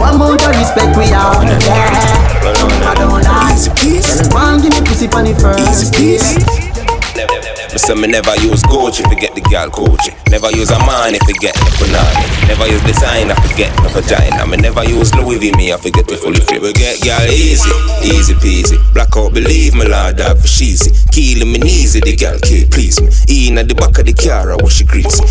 One mount a respect we have, yeah. I don't lie. Easy peasy. Tell one give me pussy funny first. Easy peasy. Listen, me never use coach if you get the girl coach. Never use a man if you get the punani. Never use design if you get the vagina. Me never use Louis V me if you get the fully fit. We get girl easy, easy peasy. Blackout believe me, lad, that for sheezy. Keeling me easy, the girl can't please me. In at the back of the car I wash she greasy.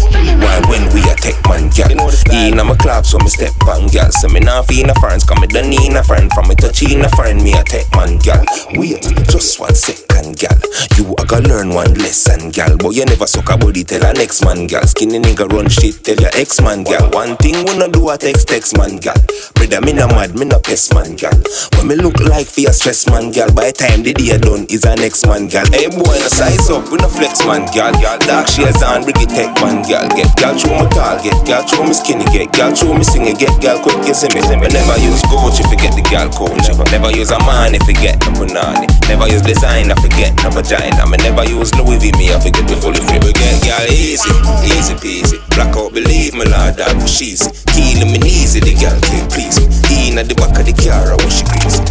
Why when we attack man girl? In at my club so me step on girl. So me not feel no friends, cause me done in a friend. From me touching a friend, me attack man girl. Wait, just 1 second girl. You a gonna learn one lesson. Gal, but you never suck a body, tell an ex man, gal. Skinny nigga run shit, tell your ex man, gal. One thing we no do a text man, gal. Brother, me no mad, me no pest man, gal. When me look like for your stress man, gal. By the time the day done is an ex man, gal. Hey boy, no size up, we no flex man, gal. Dark shades on, bring it tech man, gal. Get gal through me tall, get gal through me skinny, get gal through me singer, get gal quick, you see me. I never use coach if you get the gal coach. Never use a man if you get no punani. Never use design if you get no vagina. Me never use Louis V. Me, I forget the fully free again, girl. Easy, easy peasy. Blackout, believe me, lad, that was cheesy. Killing me easy, the girl can't please me. In at the back of the car, I was she crazy.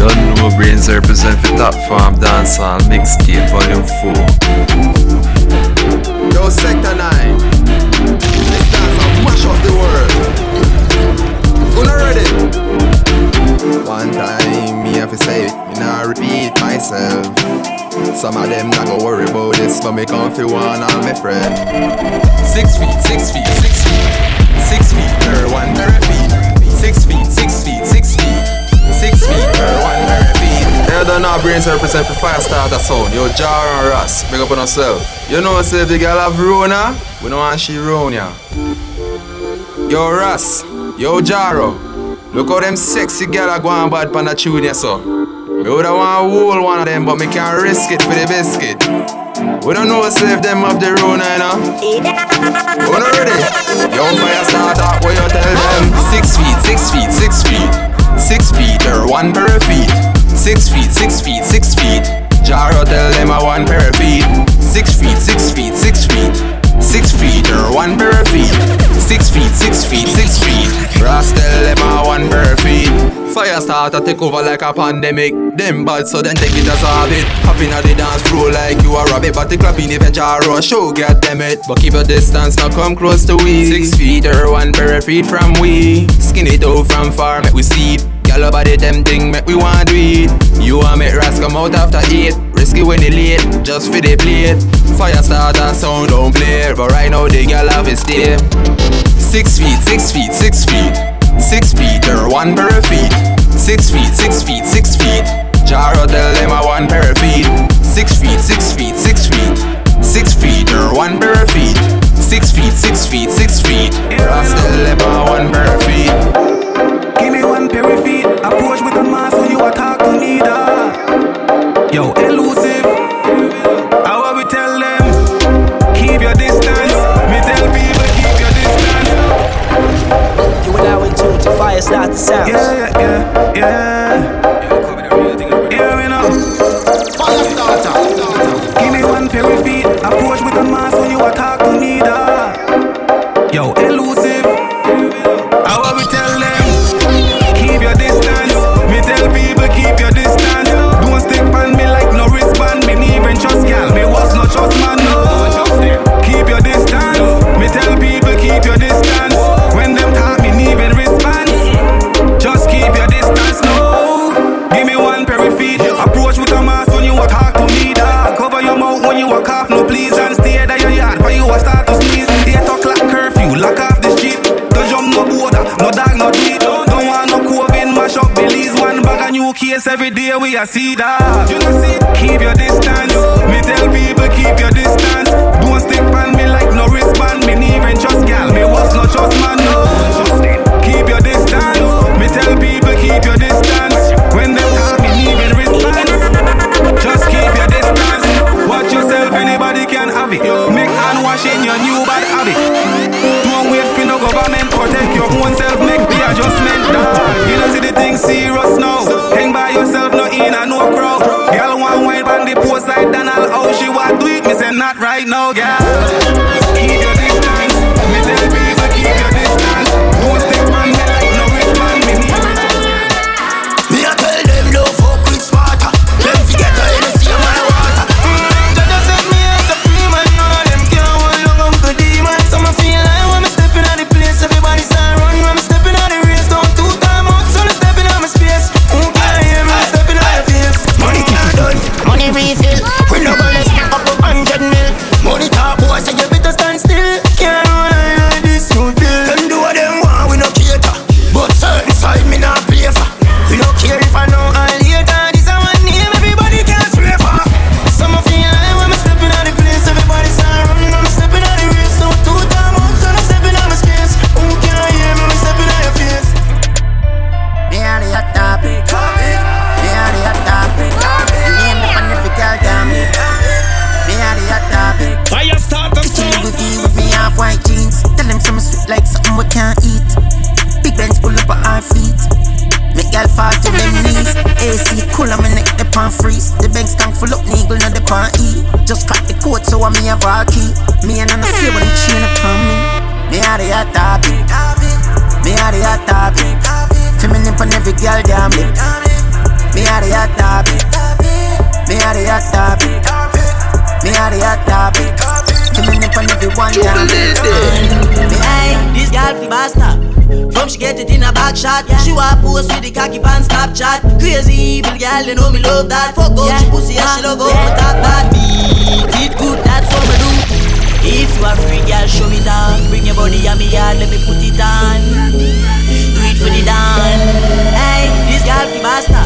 Don't know brains represent the Top Form Dancehall Mixtape Volume 4. Yo, Sector 9. This dance will mash up the world. Who not ready? One time, me have to say it. I repeat myself. Some of them not go worry about this, but me come for one on my friend. 6 feet, 6 feet, 6 feet, 6 feet. Per 1 per feet. 6 feet, 6 feet, 6 feet, 6 feet. Per 1 per feet. They don't know brains represent for fire starter sound. Yo, Jar and Ross, make up on yourself. You know, say if the girl have Rona, we know how she Rona. Yo, Ross, yo, Jaro, look how them sexy girl are going bad pan the tune here, so. Me woulda want to whole one of them, but me can't risk it for the biscuit. We don't know if them up the road now, you know? We're not ready. Yo, fire starter, what you tell them? 6 feet, 6 feet, 6 feet, 6 feet. 1 per feet. 6 feet, 6 feet, 6 feet. Jaro tell them a 1 per feet. 6 feet, 6 feet, 6 feet, 6 feet. 1 per feet. 6 feet, 6 feet, 6 feet. Ross tell them a 1 per feet. Fire starter take over like a pandemic. Them bad so then take it as a habit. Hopping at the dance floor like you a rabbit. But the clapping if a Jaro show, god damn it. But keep your distance, now come close to we. 6 feet or 1 per feet from we. Skinny toe from far, make we see it. Y'all body them thing, make we want to eat. You a make Ross come out after 8. Risky when they late, just for the plate. Fire starter sound don't play. But right now the girl have a stay. 6 feet, 6 feet, 6 feet, 6 feet, 6 feet, 1 per feet. 6 feet, 6 feet, 6 feet. Jaro tell them a 1 per feet. 6 feet, 6 feet, 6 feet, 6 feet, 6 feet, 1 per feet. 6 feet, 6 feet, 6 feet. Ross tell them a 1 per feet. Give me 1 per feet. Approach with a man so you a talk to leader. Yo, elusive. I will be tell them keep your distance. Me tell people keep your distance. You and I went to fire start the sounds. Yeah. every day we a see that. You know see, keep your distance. Me tell people keep your distance. Don't stick pan me like no wristband. Me need even just gal, me was not just man, no. Keep your distance. Me tell people keep your distance. When they call me need even response. Just keep your distance. Watch yourself, anybody can have it. Make hand washing your new bad habit. Don't wait for no government. Protect your own self, make the adjustment. You don't see the thing serious now. Hang by yourself, no in and no crowd. Girl one wine band the post like Donald. How she want do it, me say not right now, girl. Keep your distance. Me tell people keep your distance. Don't stick my head like no rich man. Me I tell them no fuck with Sparta. Them forget all the sea my water. God has set me as a free man. All them can't hold long on to demons. So I feel like when I step in the place, everybody's on run. When I step in the race, don't do time out. So I step in my space. Who can hear me? I step in my face. Money not done, money refill. We no gonna step up to 100 mil. Money top boy, so you better stand still. Can't run like this, you feel. Them do what them want, we no cater. But certain side me not play for. We no care if I know I later. This a one name, everybody can swear for. Some of you like when I step in the place, everybody's on run. When I step in the race, don't do time out. So I step in my space. Who can hear me? I step in your face. Me and the hot topic. Me and the hot topic. Name the magnificent damn. Me and the hot topic. Fire start them soon. With me half white jeans. Tell them something sweet like something we can't eat. Big Benz pull up at our feet. Make y'all fall to them knees. AC cool on my neck, the pan freeze. The bank stank full up, niggle not the pan E. Just crack the coat so I me have all key. Me and Anna see when they chain upon me. Me are the hot topic. Me are the hot topic. Feminine for every girl damn it. Me are the hot topic. Me are the hot topic. Me are the hot topic. Feminine for every one damn it. Me aye, this girl fi bastard. From she get it in a back shot, yeah. She want post with the khaki pants Snapchat. Crazy evil girl, they know me love that. Fuck up, yeah. She pussy and she love up, yeah. Top that beat it good, that's what I do. If you are free girl, show me down. Bring your body on me yard, let me put it on. Do it for the dawn. Hey, this girl the master.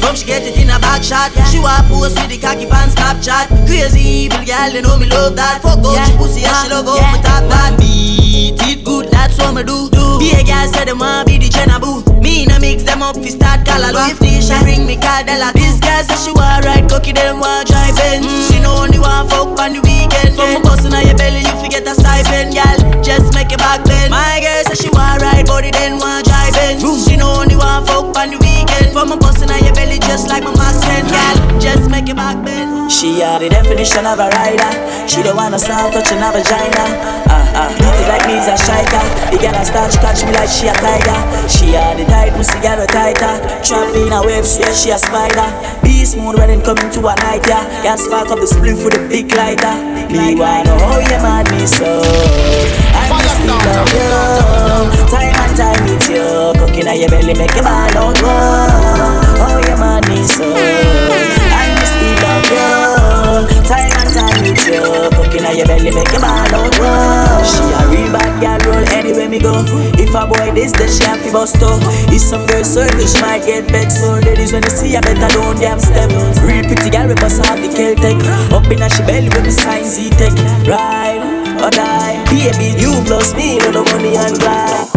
From she get it in a back shot, yeah. She want post with the khaki pants Snapchat. Crazy evil girl, they know me love that. Fuck up, yeah. She pussy and she love up, yeah. Top that beat it good, that's what I do. Be a girl said them want be the Jenaboo. Me na mix them up fi start callaloo. If this shall bring me Cardella. This girl says she want ride cocky, them want drive Benz. She know only want fuck on the weekend. From a bust inna your belly, you fi get a stipend, girl. Just make your back bend. My girl says she want ride body, then want drive Benz. She know only want fuck on the weekend. From a bust inna your belly, just like my max ten, girl. Just make your back bend. She are the definition of a rider. She don't wanna start touching her vagina. Nothing like me is a shiker. The girl a starch catch me like she a tiger. She a the tight pussy girl a tighter. Trampling a web, yeah, she a spider. Beast moon riding coming to a night, yeah. Can't spark up the spliff with a big lighter. Me wanna know you mad me so. I just love you. Time and time with you. Cooking on your belly make your ball out roll. Oh you mad me so. I just love you. Time and time with you. Cooking on your belly make your ball out roll. She a real bad girl, roll anywhere me go. If a boy this, then she have to bust up. It's some girl circle, she might get vexed. So ladies, when you see her, better don't damn step. Real pretty girl, we bust have the Kel-Tec. Up in her she belly, when we sign Z-Tech. Ride or die, baby, you plus me, no money and ride.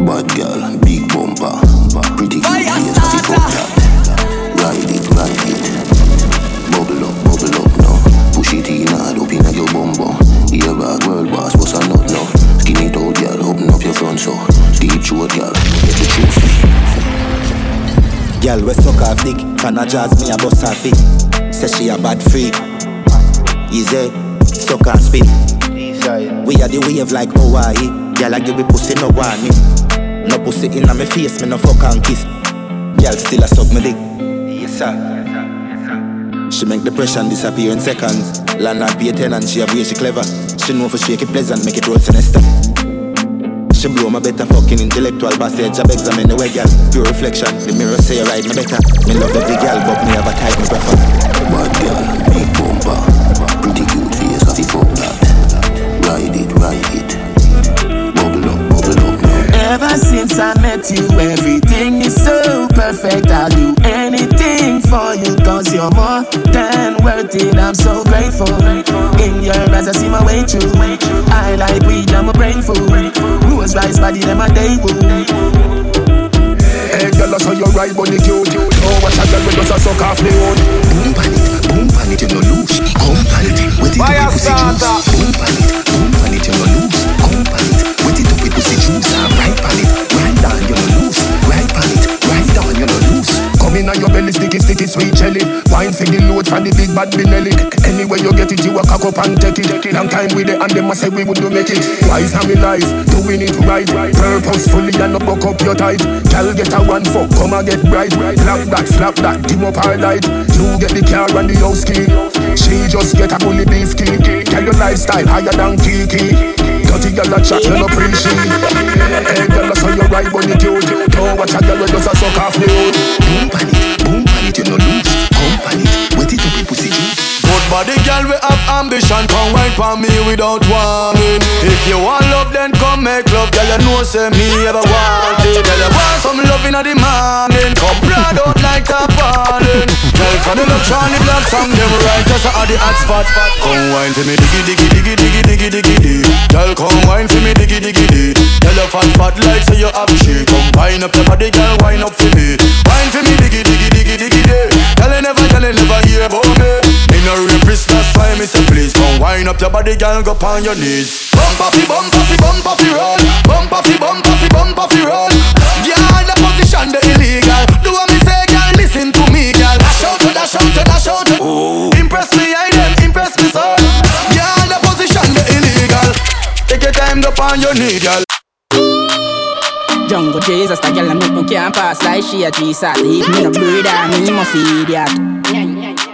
Bad girl, big bumper, pretty girl, yes, she fuck that. Ride it, bubble up now. Push it in hard, open up your bumper. Yeah, bad world boss, what's a nut now? Skin it out, girl, open up your front so. Deep short, girl, get your trophy. Girl, we suck her dick, can I jazz me a bust her feet? Say she a bad freak. Easy, suck her spit. We are the wave like Hawaii. Girl, I give me pussy, no want me. No pussy in my face, me no fuck and kiss. Girl, still a suck me dick. Yes, sir. She make depression disappear in seconds. Land not be a tenant, she have way she clever. She know for shake it pleasant, make it roll sinister. She blow my better fucking intellectual passage. Job examine the way girl, pure reflection. The mirror say you ride me better. Me love every girl, but me have a type me prefer. Bad girl, big bumper. Pretty cute face, coffee fuck that. Ride it. Bubble up now. Ever since I met you, everything is so perfect. I'll do anything for you, cause you're more than worth it. I'm so grateful. In your eyes I see my way through. I like weed, I'm a brain fool. Rules rise, body, them a day boo. Hey, girl, I saw your right body cute. Oh, watch out, girl, we just a suck off me own. Boom pan it, you no lose. Come pan it, wet it up with pussy juice. Boom pan it, you no lose. Come pan it, wet it up with pussy juice. Right pan it, right down, you no lose. Right pan it, right down, you no lose. Come in on your belly, sticky, sticky, sweet jelly. Wine for the load from the big bad Benelli. Anyway you get it, you a cock up and take it. Long time with it and them a say we would do make it. Wise and we life, doing it right. Purposefully and no buck up your tight. Girl get a one fuck, come and get bright. Slap that, dim up her light. You get the car and the house key. She just get a bully beef key. Tell your lifestyle higher than Kiki. Dirty girl a chat, you no appreciate. Hey girl, I saw your right body cute. Don't watch a girl, just a suck off the hood. Boom pan it, you no lose. Come pan it, wet it up with pussy juice. Good body girl, we have ambition. Come wine for me without warning. If you want love, then come make love. Girl, you know say me ever want it. Girl, you want some love in the morning. Come blood out like a ballin'. Girl, for the love, Charlie Black song, them right just at the hot spot. Come wine for me, diggy, diggy, diggy, diggy, diggy, diggy, diggy. Girl, come wine for me, diggy, diggy, diggy. Girl, you fat, fat like say you have shit. Come wine up your body, girl, wine up for me. Wine for me, diggy, diggy, diggy, diggy, diggy. Girl, you never hear about me. In a rapist, that's why me say please. Come wind up your body, girl, go on your knees. Bumpafy, bumpafy, bumpafy, roll. Bumpafy, bumpafy, bumpafy, roll. Yeah, the position, the illegal. Do what me say, girl, listen to me, girl. Dash out, dash out, dash out. Ooh. Impress me, I them, impress me, son. Yeah, the position, the illegal. Take your time, go on your knee, girl. Jungle Jesus, that girl, I make me can't pass like she a Jesus. If me no breed, I me must idiot.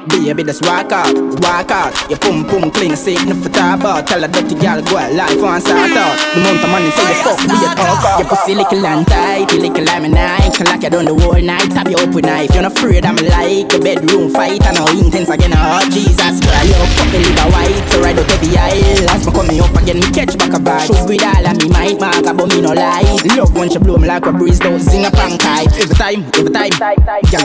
Baby, just walk out, walk out. Your pum pum clean, sick, no for top out. Tell a dirty girl, go out, life on sort out. The month of money, so you fuck, we a talk out. Your pussy little and tight, you little like me knife. Can lock you down the whole night, tap you up with knife. You're not afraid, I'm like a bedroom fight. And how intense again, oh Jesus Christ. You're fucking liver white, so ride out every aisle. As me coming up again, me catch back a bag. Shoot with all of me, might mark, but me no lie. Love when she blow me like a breeze, don't sing a punk type. Every time, girl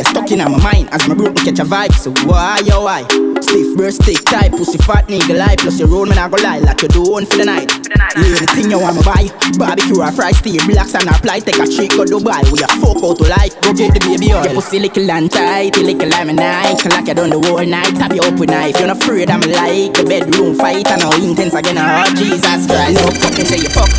is stuck in my mind. As my broke, me catch a vibe, so what? Yo, I stiff breast, thick tie, pussy fat nigga lie. Plus your roll, man I go lie like you do on for the night. Anything you want me buy, barbecue or fries, stay relax and apply. Take a trick or Dubai, we a fuck out to life. Go get the baby oil. Your pussy little and tight, you little like me knife. Can lock you down the whole night, tap you up with knife. You're not afraid, I'm like the bedroom fight. And how intense again, oh Jesus Christ. No fucking say you fuck.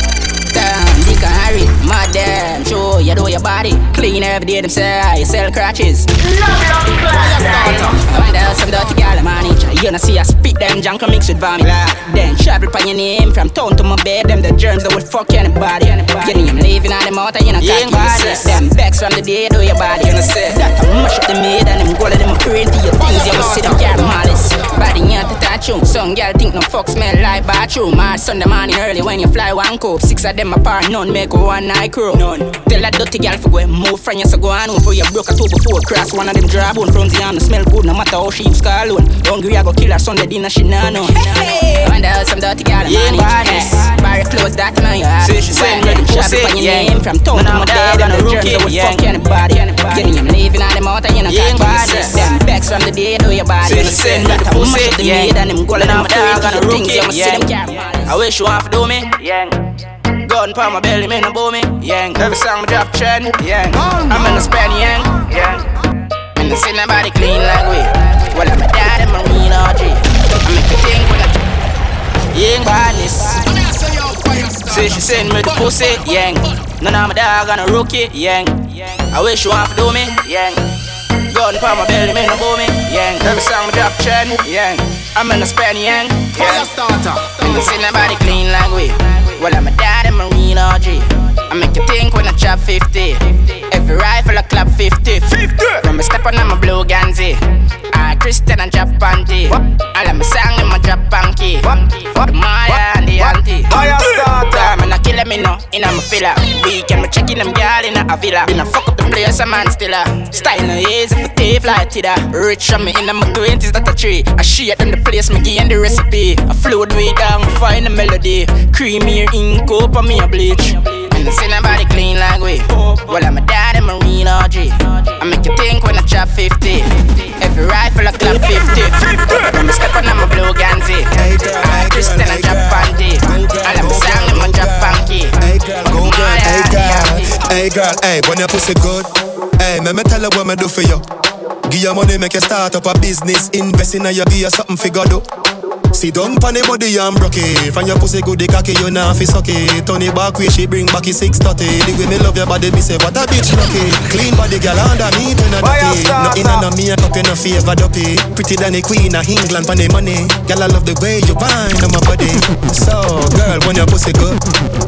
Damn, you can hurry, madam. Show you do your body, clean every day. Them say you sell crutches. Find out some dirty girl and man each. You know see I spit them junk and mix with vomit. Then travel by your name from town to my bed. Them the germs that will fuck anybody. You know I'm leaving on the mouth and you know can't resist. Them backs from the day do your body. You know say that I mush up the maid and them goal of them praying to your things. You know see them girl malice. Body near to touch you. Some girl think no fuck smell like bathroom. My Sunday morning early when you fly one cope. Six of them my part, none make one eye crow. None. Tell that dirty girl for go move from you so go on for you broke a toe before cross one of them dry bone from the arm smell good no matter how she use car alone. Hungry I go kill her Sunday dinner she nah know. Hey, hey. Wonder how some dirty girl yeah, manage. Barry close that man you have. She send me the pussy yeah. From town to my dad and the germs I would fuck anybody. You know I'm leaving on the mouth and you know can't resist. Them backs from the day do your body. She send me the pussy yeah. And them goal and I'm dog and the rookie yeah. I wish you half do me yeah. Gun pa my belly, man, no bow me, yang. Every song me drop trend, yang. I'm in the span, yang, yang. And they see nobody clean like we. Well, I'm a dad, I'm a mean RG. I make you think when I yang badness. See, she send me the pussy, yang. None of my dog and a rookie, yang. I wish you want to do me, yang. Gun pa my belly, man, no bow me, yang. Every song me drop trend, yang. I'm in the span, yang, yang. And they see nobody clean like we. Well, I'm a dad, I'm a real OG. I make you think when I chop 50. Every rifle I clap 50. 50! When I step on, I'm a blue Ganzi. I'm a Christian and drop panty. I like my song in my drop panky. The mother and the auntie. I'm a killer, me no. in a filler. Weekend, me checking them girl in a villa. Been a fuck up the place, a man stiller. Style no easy for tea fly tidder. Rich from me in a my 20s, that a tree. I share them the place, me give the recipe. I flowed way down, find the melody. Creamy ink up on me a bleach. And I see nobody clean like we. Well, I'm a dad and Marine RG. I make you think when I chop 50. Every rifle I clap 50. When I step on, I'm a blue Ganzi. I'm a Christian and Japan D. And I'm a song, I'm a Japan key. Hey girl, hey, when your pussy good. Hey, me tell her what me do for you. Give your money, make you start up a business. Invest in you, give you something figure do. See down pan the body and broke it. From your pussy good, the cocky, you nah fi suck it. Turn it back way, she bring back it 6:30. The way me love your body, me say what a bitch lucky. Clean body, girl underneath, you no dirty. Nothing on me, I up, you no favor duppy. Pretty than the queen of England pan the money. Girl, I love the way you bind on my body. So, girl, when your pussy good,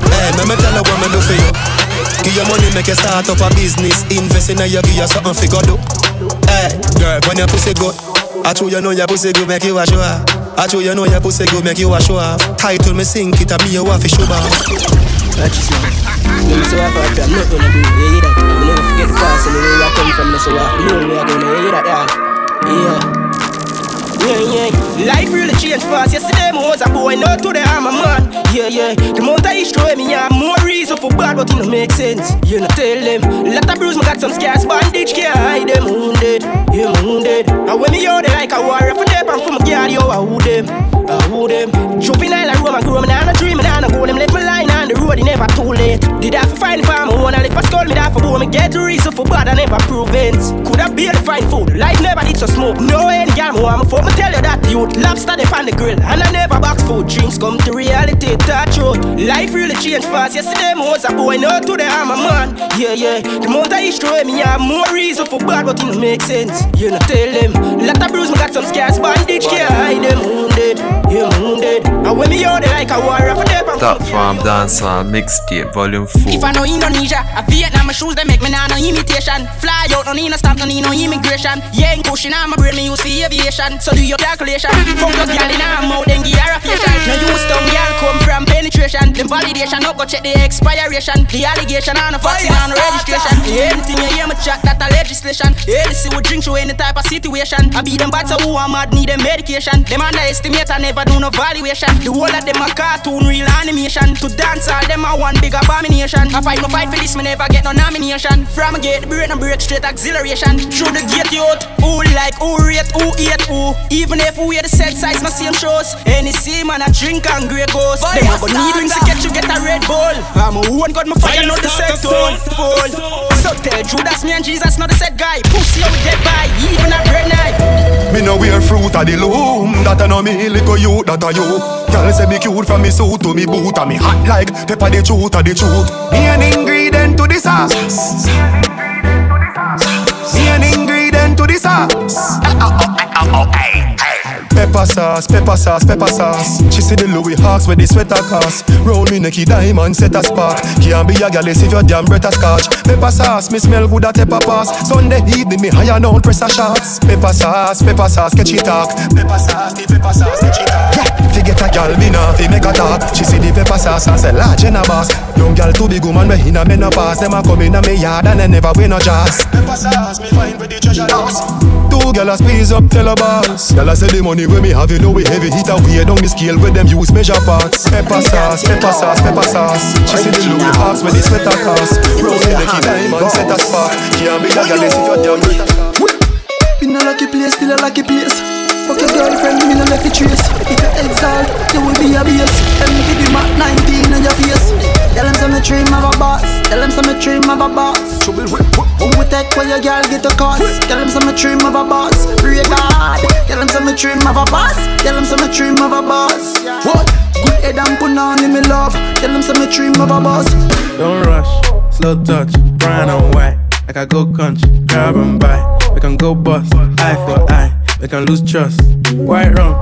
hey, me tell her what me do for you. Give your money, make you start up a business. Invest in you, give you something fi go do. Hey, girl, when your pussy good, I true you know your pussy good, make you a show her. I show you know your pussy go make you a show off. Title me sink it and me a waffy show off. Watch this man. Let me show off after I'm not gonna do it, you hear that? You never forget the past and the way I come from me show off. No way I'm gonna hear that, yeah. Yeah, yeah. Life really changed fast. Yesterday I was a boy, now today I'm a man. Yeah, yeah. The amount of issue me have more reason for bad, but it don't make sense. You know, tell them. Lot of bruise, me got some scars, bandage, can't hide them. Wounded, yeah, I'm wounded. And when me out, they like a warrior for them, and for my girl, yo, I woo them, I woo them. Juvenile, I roam and grow, me nah no dream, me nah no goal. Them left me lying on the road, it never too late. Did I for find for my own, and if I stole me that for boy, me get reason for bad, I never proven. Could have been fine food, life never did so smoke. No end, girl, me want me for me. Tell you that youth, lobster they on the grill, and I never box food. Dreams come to reality, that truth. Life really changed fast. Yesterday I was a boy, now today I'm a man. Yeah, yeah. The amount of issue me have more reason for bad, but it don't make sense. You know, tell them. Lot of bruise, me got some scars, bandage, can't hide them. Wounded, yeah, wounded. And when me out, they like a warrior for them. Top Form Dancehall Mixtape Volume 4. If I know Indonesia, I Vietnam, my shoes, they make me now no imitation. Fly out, no need no stamp, no need no immigration. Yeah, in cushion, I'm a brain, me use for aviation. So do your calculation. Fuck those girl in her mouth, then give her a facial. No use dumb girl come from penetration. Them validation, no go check the expiration. The allegation on the vaccine and registration. Anything you hear me chat, that a legislation. Anything we drink through any type of situation. I be them bad so who I'm mad need them medication. Them underestimate and never do no valuation. The whole of them a cartoon, real animation. To dance all them a one big abomination. I fight my fight for this, me never get no nomination. From a gate, the brain and break straight exhilaration. Through the gate out, who like, who rate, who hate, who. Even if we had the set size, my same shows. Any same man, I drink and grey ghost. Them I got need rings to get you get a Red Bull. I'm a one got my fire, not the set soul. So tell Judas, me and Jesus, not the set guy. Pussy out dead by, even a bread knife. Me no wear fruit of the loom. That I know me little you, that I you. Girl say me cute from me suit to me boot. And me hot like pepper the truth of the truth. Me an ingredient to the sauce. Me an ingredient to the sauce. Pepper sauce, pepper sauce, pepper sauce. She see the Louis Hawks with the sweater cast. Roll me necky diamond set a spark. Can't be a gal if your damn breath a scotch. Pepper sauce, me smell good at pepper pass. Sunday evening me higher now press a shots. Pepper sauce, catch it talk. Pepper sauce, catch it talk. Yeah, if you get a gal, me nah fi make a talk. She see the pepper sauce and say large in a boss. Young gal too big woman we inna me no pass. Them a come inna me yard and they never win no jazz. Pepper sauce, me find with the treasure house. Two gala squeeze up, tell a boss. Gala say the money where me have you know we heavy hit a way down the scale where them use measure parts. Pepper sauce, pepper sauce, pepper sauce. She see the Louis Hawks with the sweater cast. Rose in the key diamond set a spark. Can't be a gala if you're down with in a lucky place, still a lucky place. Fuck your girlfriend, me no make the trace. If you exalt, there will be a base. MTV Mach 19 on your face. Tell them some dream of a boss. Tell them some dream of a boss. Trouble whip. We take where your girl get a cost. Tell him some dream of a boss. Pray God. Tell him some dream of a boss. Tell him some dream of a boss. What? Good head and put on in me love. Tell him some dream of a boss. Don't rush, slow touch, brown and white. Like I go country, grab and buy. We can go bust, eye for eye. We can lose trust, white rum,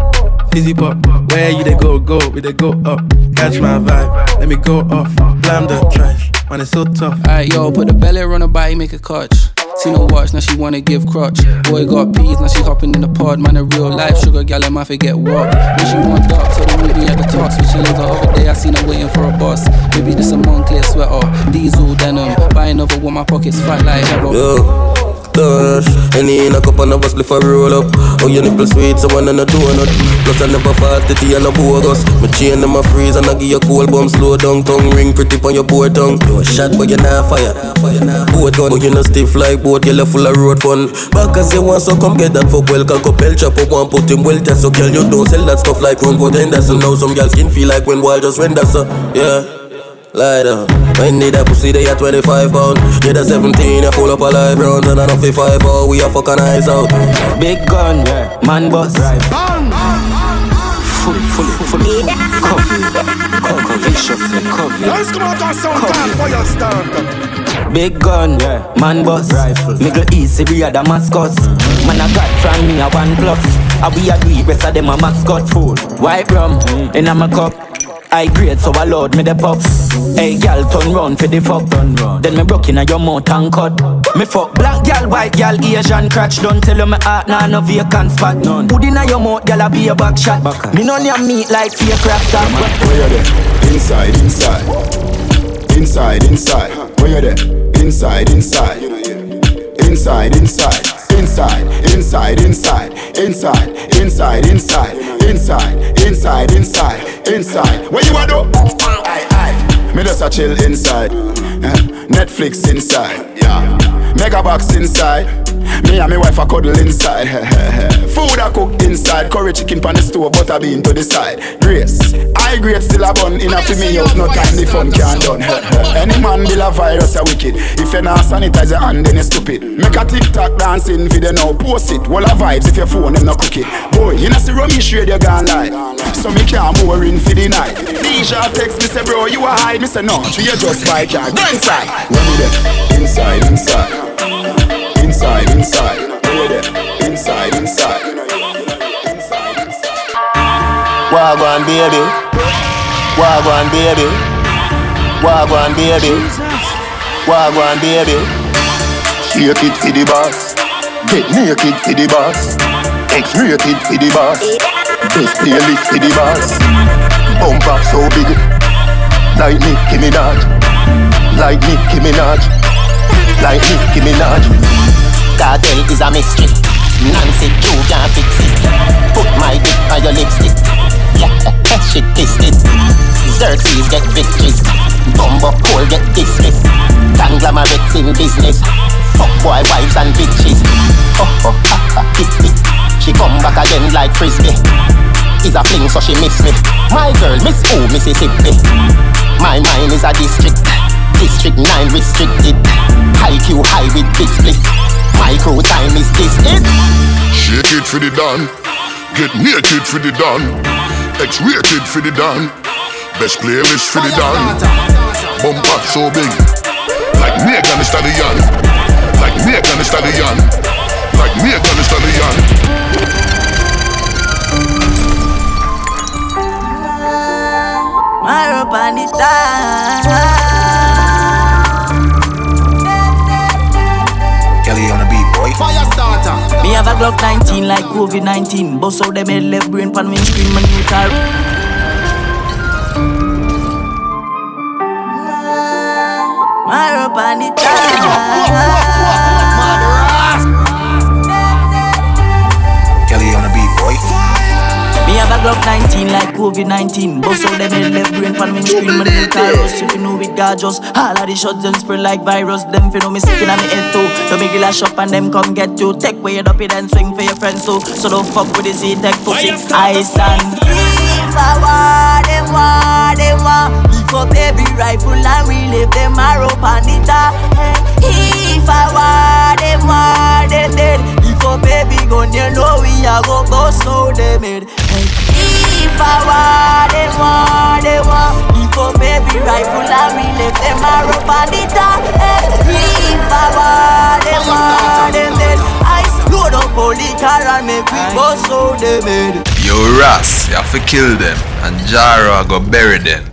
fizzy pop. Where you they go, we they go up. Catch my vibe, let me go off. Blam the trash. Man, it's so tough. Alright, yo, put the belly on the body, make a catch. Seen her watch, now she wanna give crutch. Boy got peas, now she hopping in the pod. Man a real life sugar gal, I might forget what. When she want dark, so they meet me at the top. Switching lanes the other day, I seen her waiting for a bus. Maybe this a Moncler sweater, diesel denim. Buy another one, my pockets fat like ever. Dash, any in a cup and a bus before I roll up. Oh, your nipple sweet, so one and a donut. Plus I never fast, titty and a bogus. My chain and my freeze and I give you cold bomb. Slow down, tongue ring pretty on your poor tongue. Don't shot but you not fire. Boat gun, but you not stiff like boat. You left full of road fun. Back as you want, so come get that fuck well. Can couple chop up one, put him well test. So girl, you don't sell that stuff like one contender. So now some girl skin feel like when wild just render, so yeah. Lie down. When did that pussy they at 25 pound? Yeah, that 17, I full up a live round. And I don't feel 5 out, we a fucking eyes out. Big gun, yeah. Man bus. Fully Cover, viciously cover. Let's come out and sound down for your start. Big gun, yeah. Man bus. Rifle. Middle East, Syria, Damascus. Man, I got from me a one plus. I we agree, rest of them a mascot. Fool. White rum, in a cup. I grade so I load me the puffs. Hey gal turn round for the fuck. Then me broke in a your mouth and cut. Me fuck black gal, white gal, Asian crotch. Don't tell you me heart nah no vacant spot. Put in a your mouth gal I be a back shot. Me none your meat like fear craft. Where you there? Inside, inside. Inside, inside. Where you there? Inside, inside. Inside, inside. Inside, inside, inside, inside, inside, inside, inside, inside, inside, inside. Where you wanna do? Aye. Me just a chill inside. Netflix inside. Yeah. Megabox inside. Me and my wife a cuddle inside. Food I cook inside. Curry chicken pan the stove, butter bean to the side. Grace, I grade still a bun. In a me house, no time the fun can done. Any man deal a virus a wicked. If you not sanitize your hand, then you stupid. Make a TikTok dancing video now, post it. Wall of vibes if your phone them no cook it. Boy, you know see rummy shade you gone light. So me can't more in for the night. Deja text me say bro, you a hide. Me say no, you just buy car. Go inside. When you there? Inside, inside. Inside, inside, inside, inside. Wagwan baby, wagwan baby, wagwan baby, wagwan baby. Shake it for the boss, get naked for the boss, X-rated for the boss, best playlist for the boss. Bump up so big, like Nicki Minaj, like Nicki Minaj, like Nicki Minaj. Cartel is a mystery. Nancy, you can't fix it. Put my dick on your lipstick. Yeah, shit kissed it. Xerxes get victories. Bumbo Cole get dismissed. Conglomerates in business. Fuck boy wives and bitches. She come back again like frisbee. Is a fling so she miss me. My girl miss who? Mississippi. My mind is a district. District 9 restricted. High Q high with big split. Micro time is this it? Shake it for the Dan. Get naked for the Dan. X-rated for the Dan. Best playlist for the Dan. Bump up so big. Like Megan Thee Stallion. Like Megan Thee Stallion. Like Megan Thee Stallion. My rope and the time. On a beat, boy. Fire starter. Me have a Glock 19 like COVID-19. Boss out them head left brain pan windscreen my new car. My rope and it Kelly on a beat, boy. Me have a Glock 19 like COVID-19. Boss out them head left brain pan windscreen my new car. If you know it gorgeous, all of the shots them spread like virus. Them feel me sick in my head too. So me grill a shop and them come get you. Take way it up it and swing for your friends too. So don't fuck with this E-Tech for 6 I stand. If I want, they want, they want. If up every rifle and we leave them arrow pandita. If I want, they want, they dead. If up every gun, you know we a go bust so they made. If I want, they want, they want. For baby rifle and we left them a rope and it a if I want them all them dead. Ice load up all the car and make we bust so they made. Yo Ras, you have to kill them and Jaro go bury them.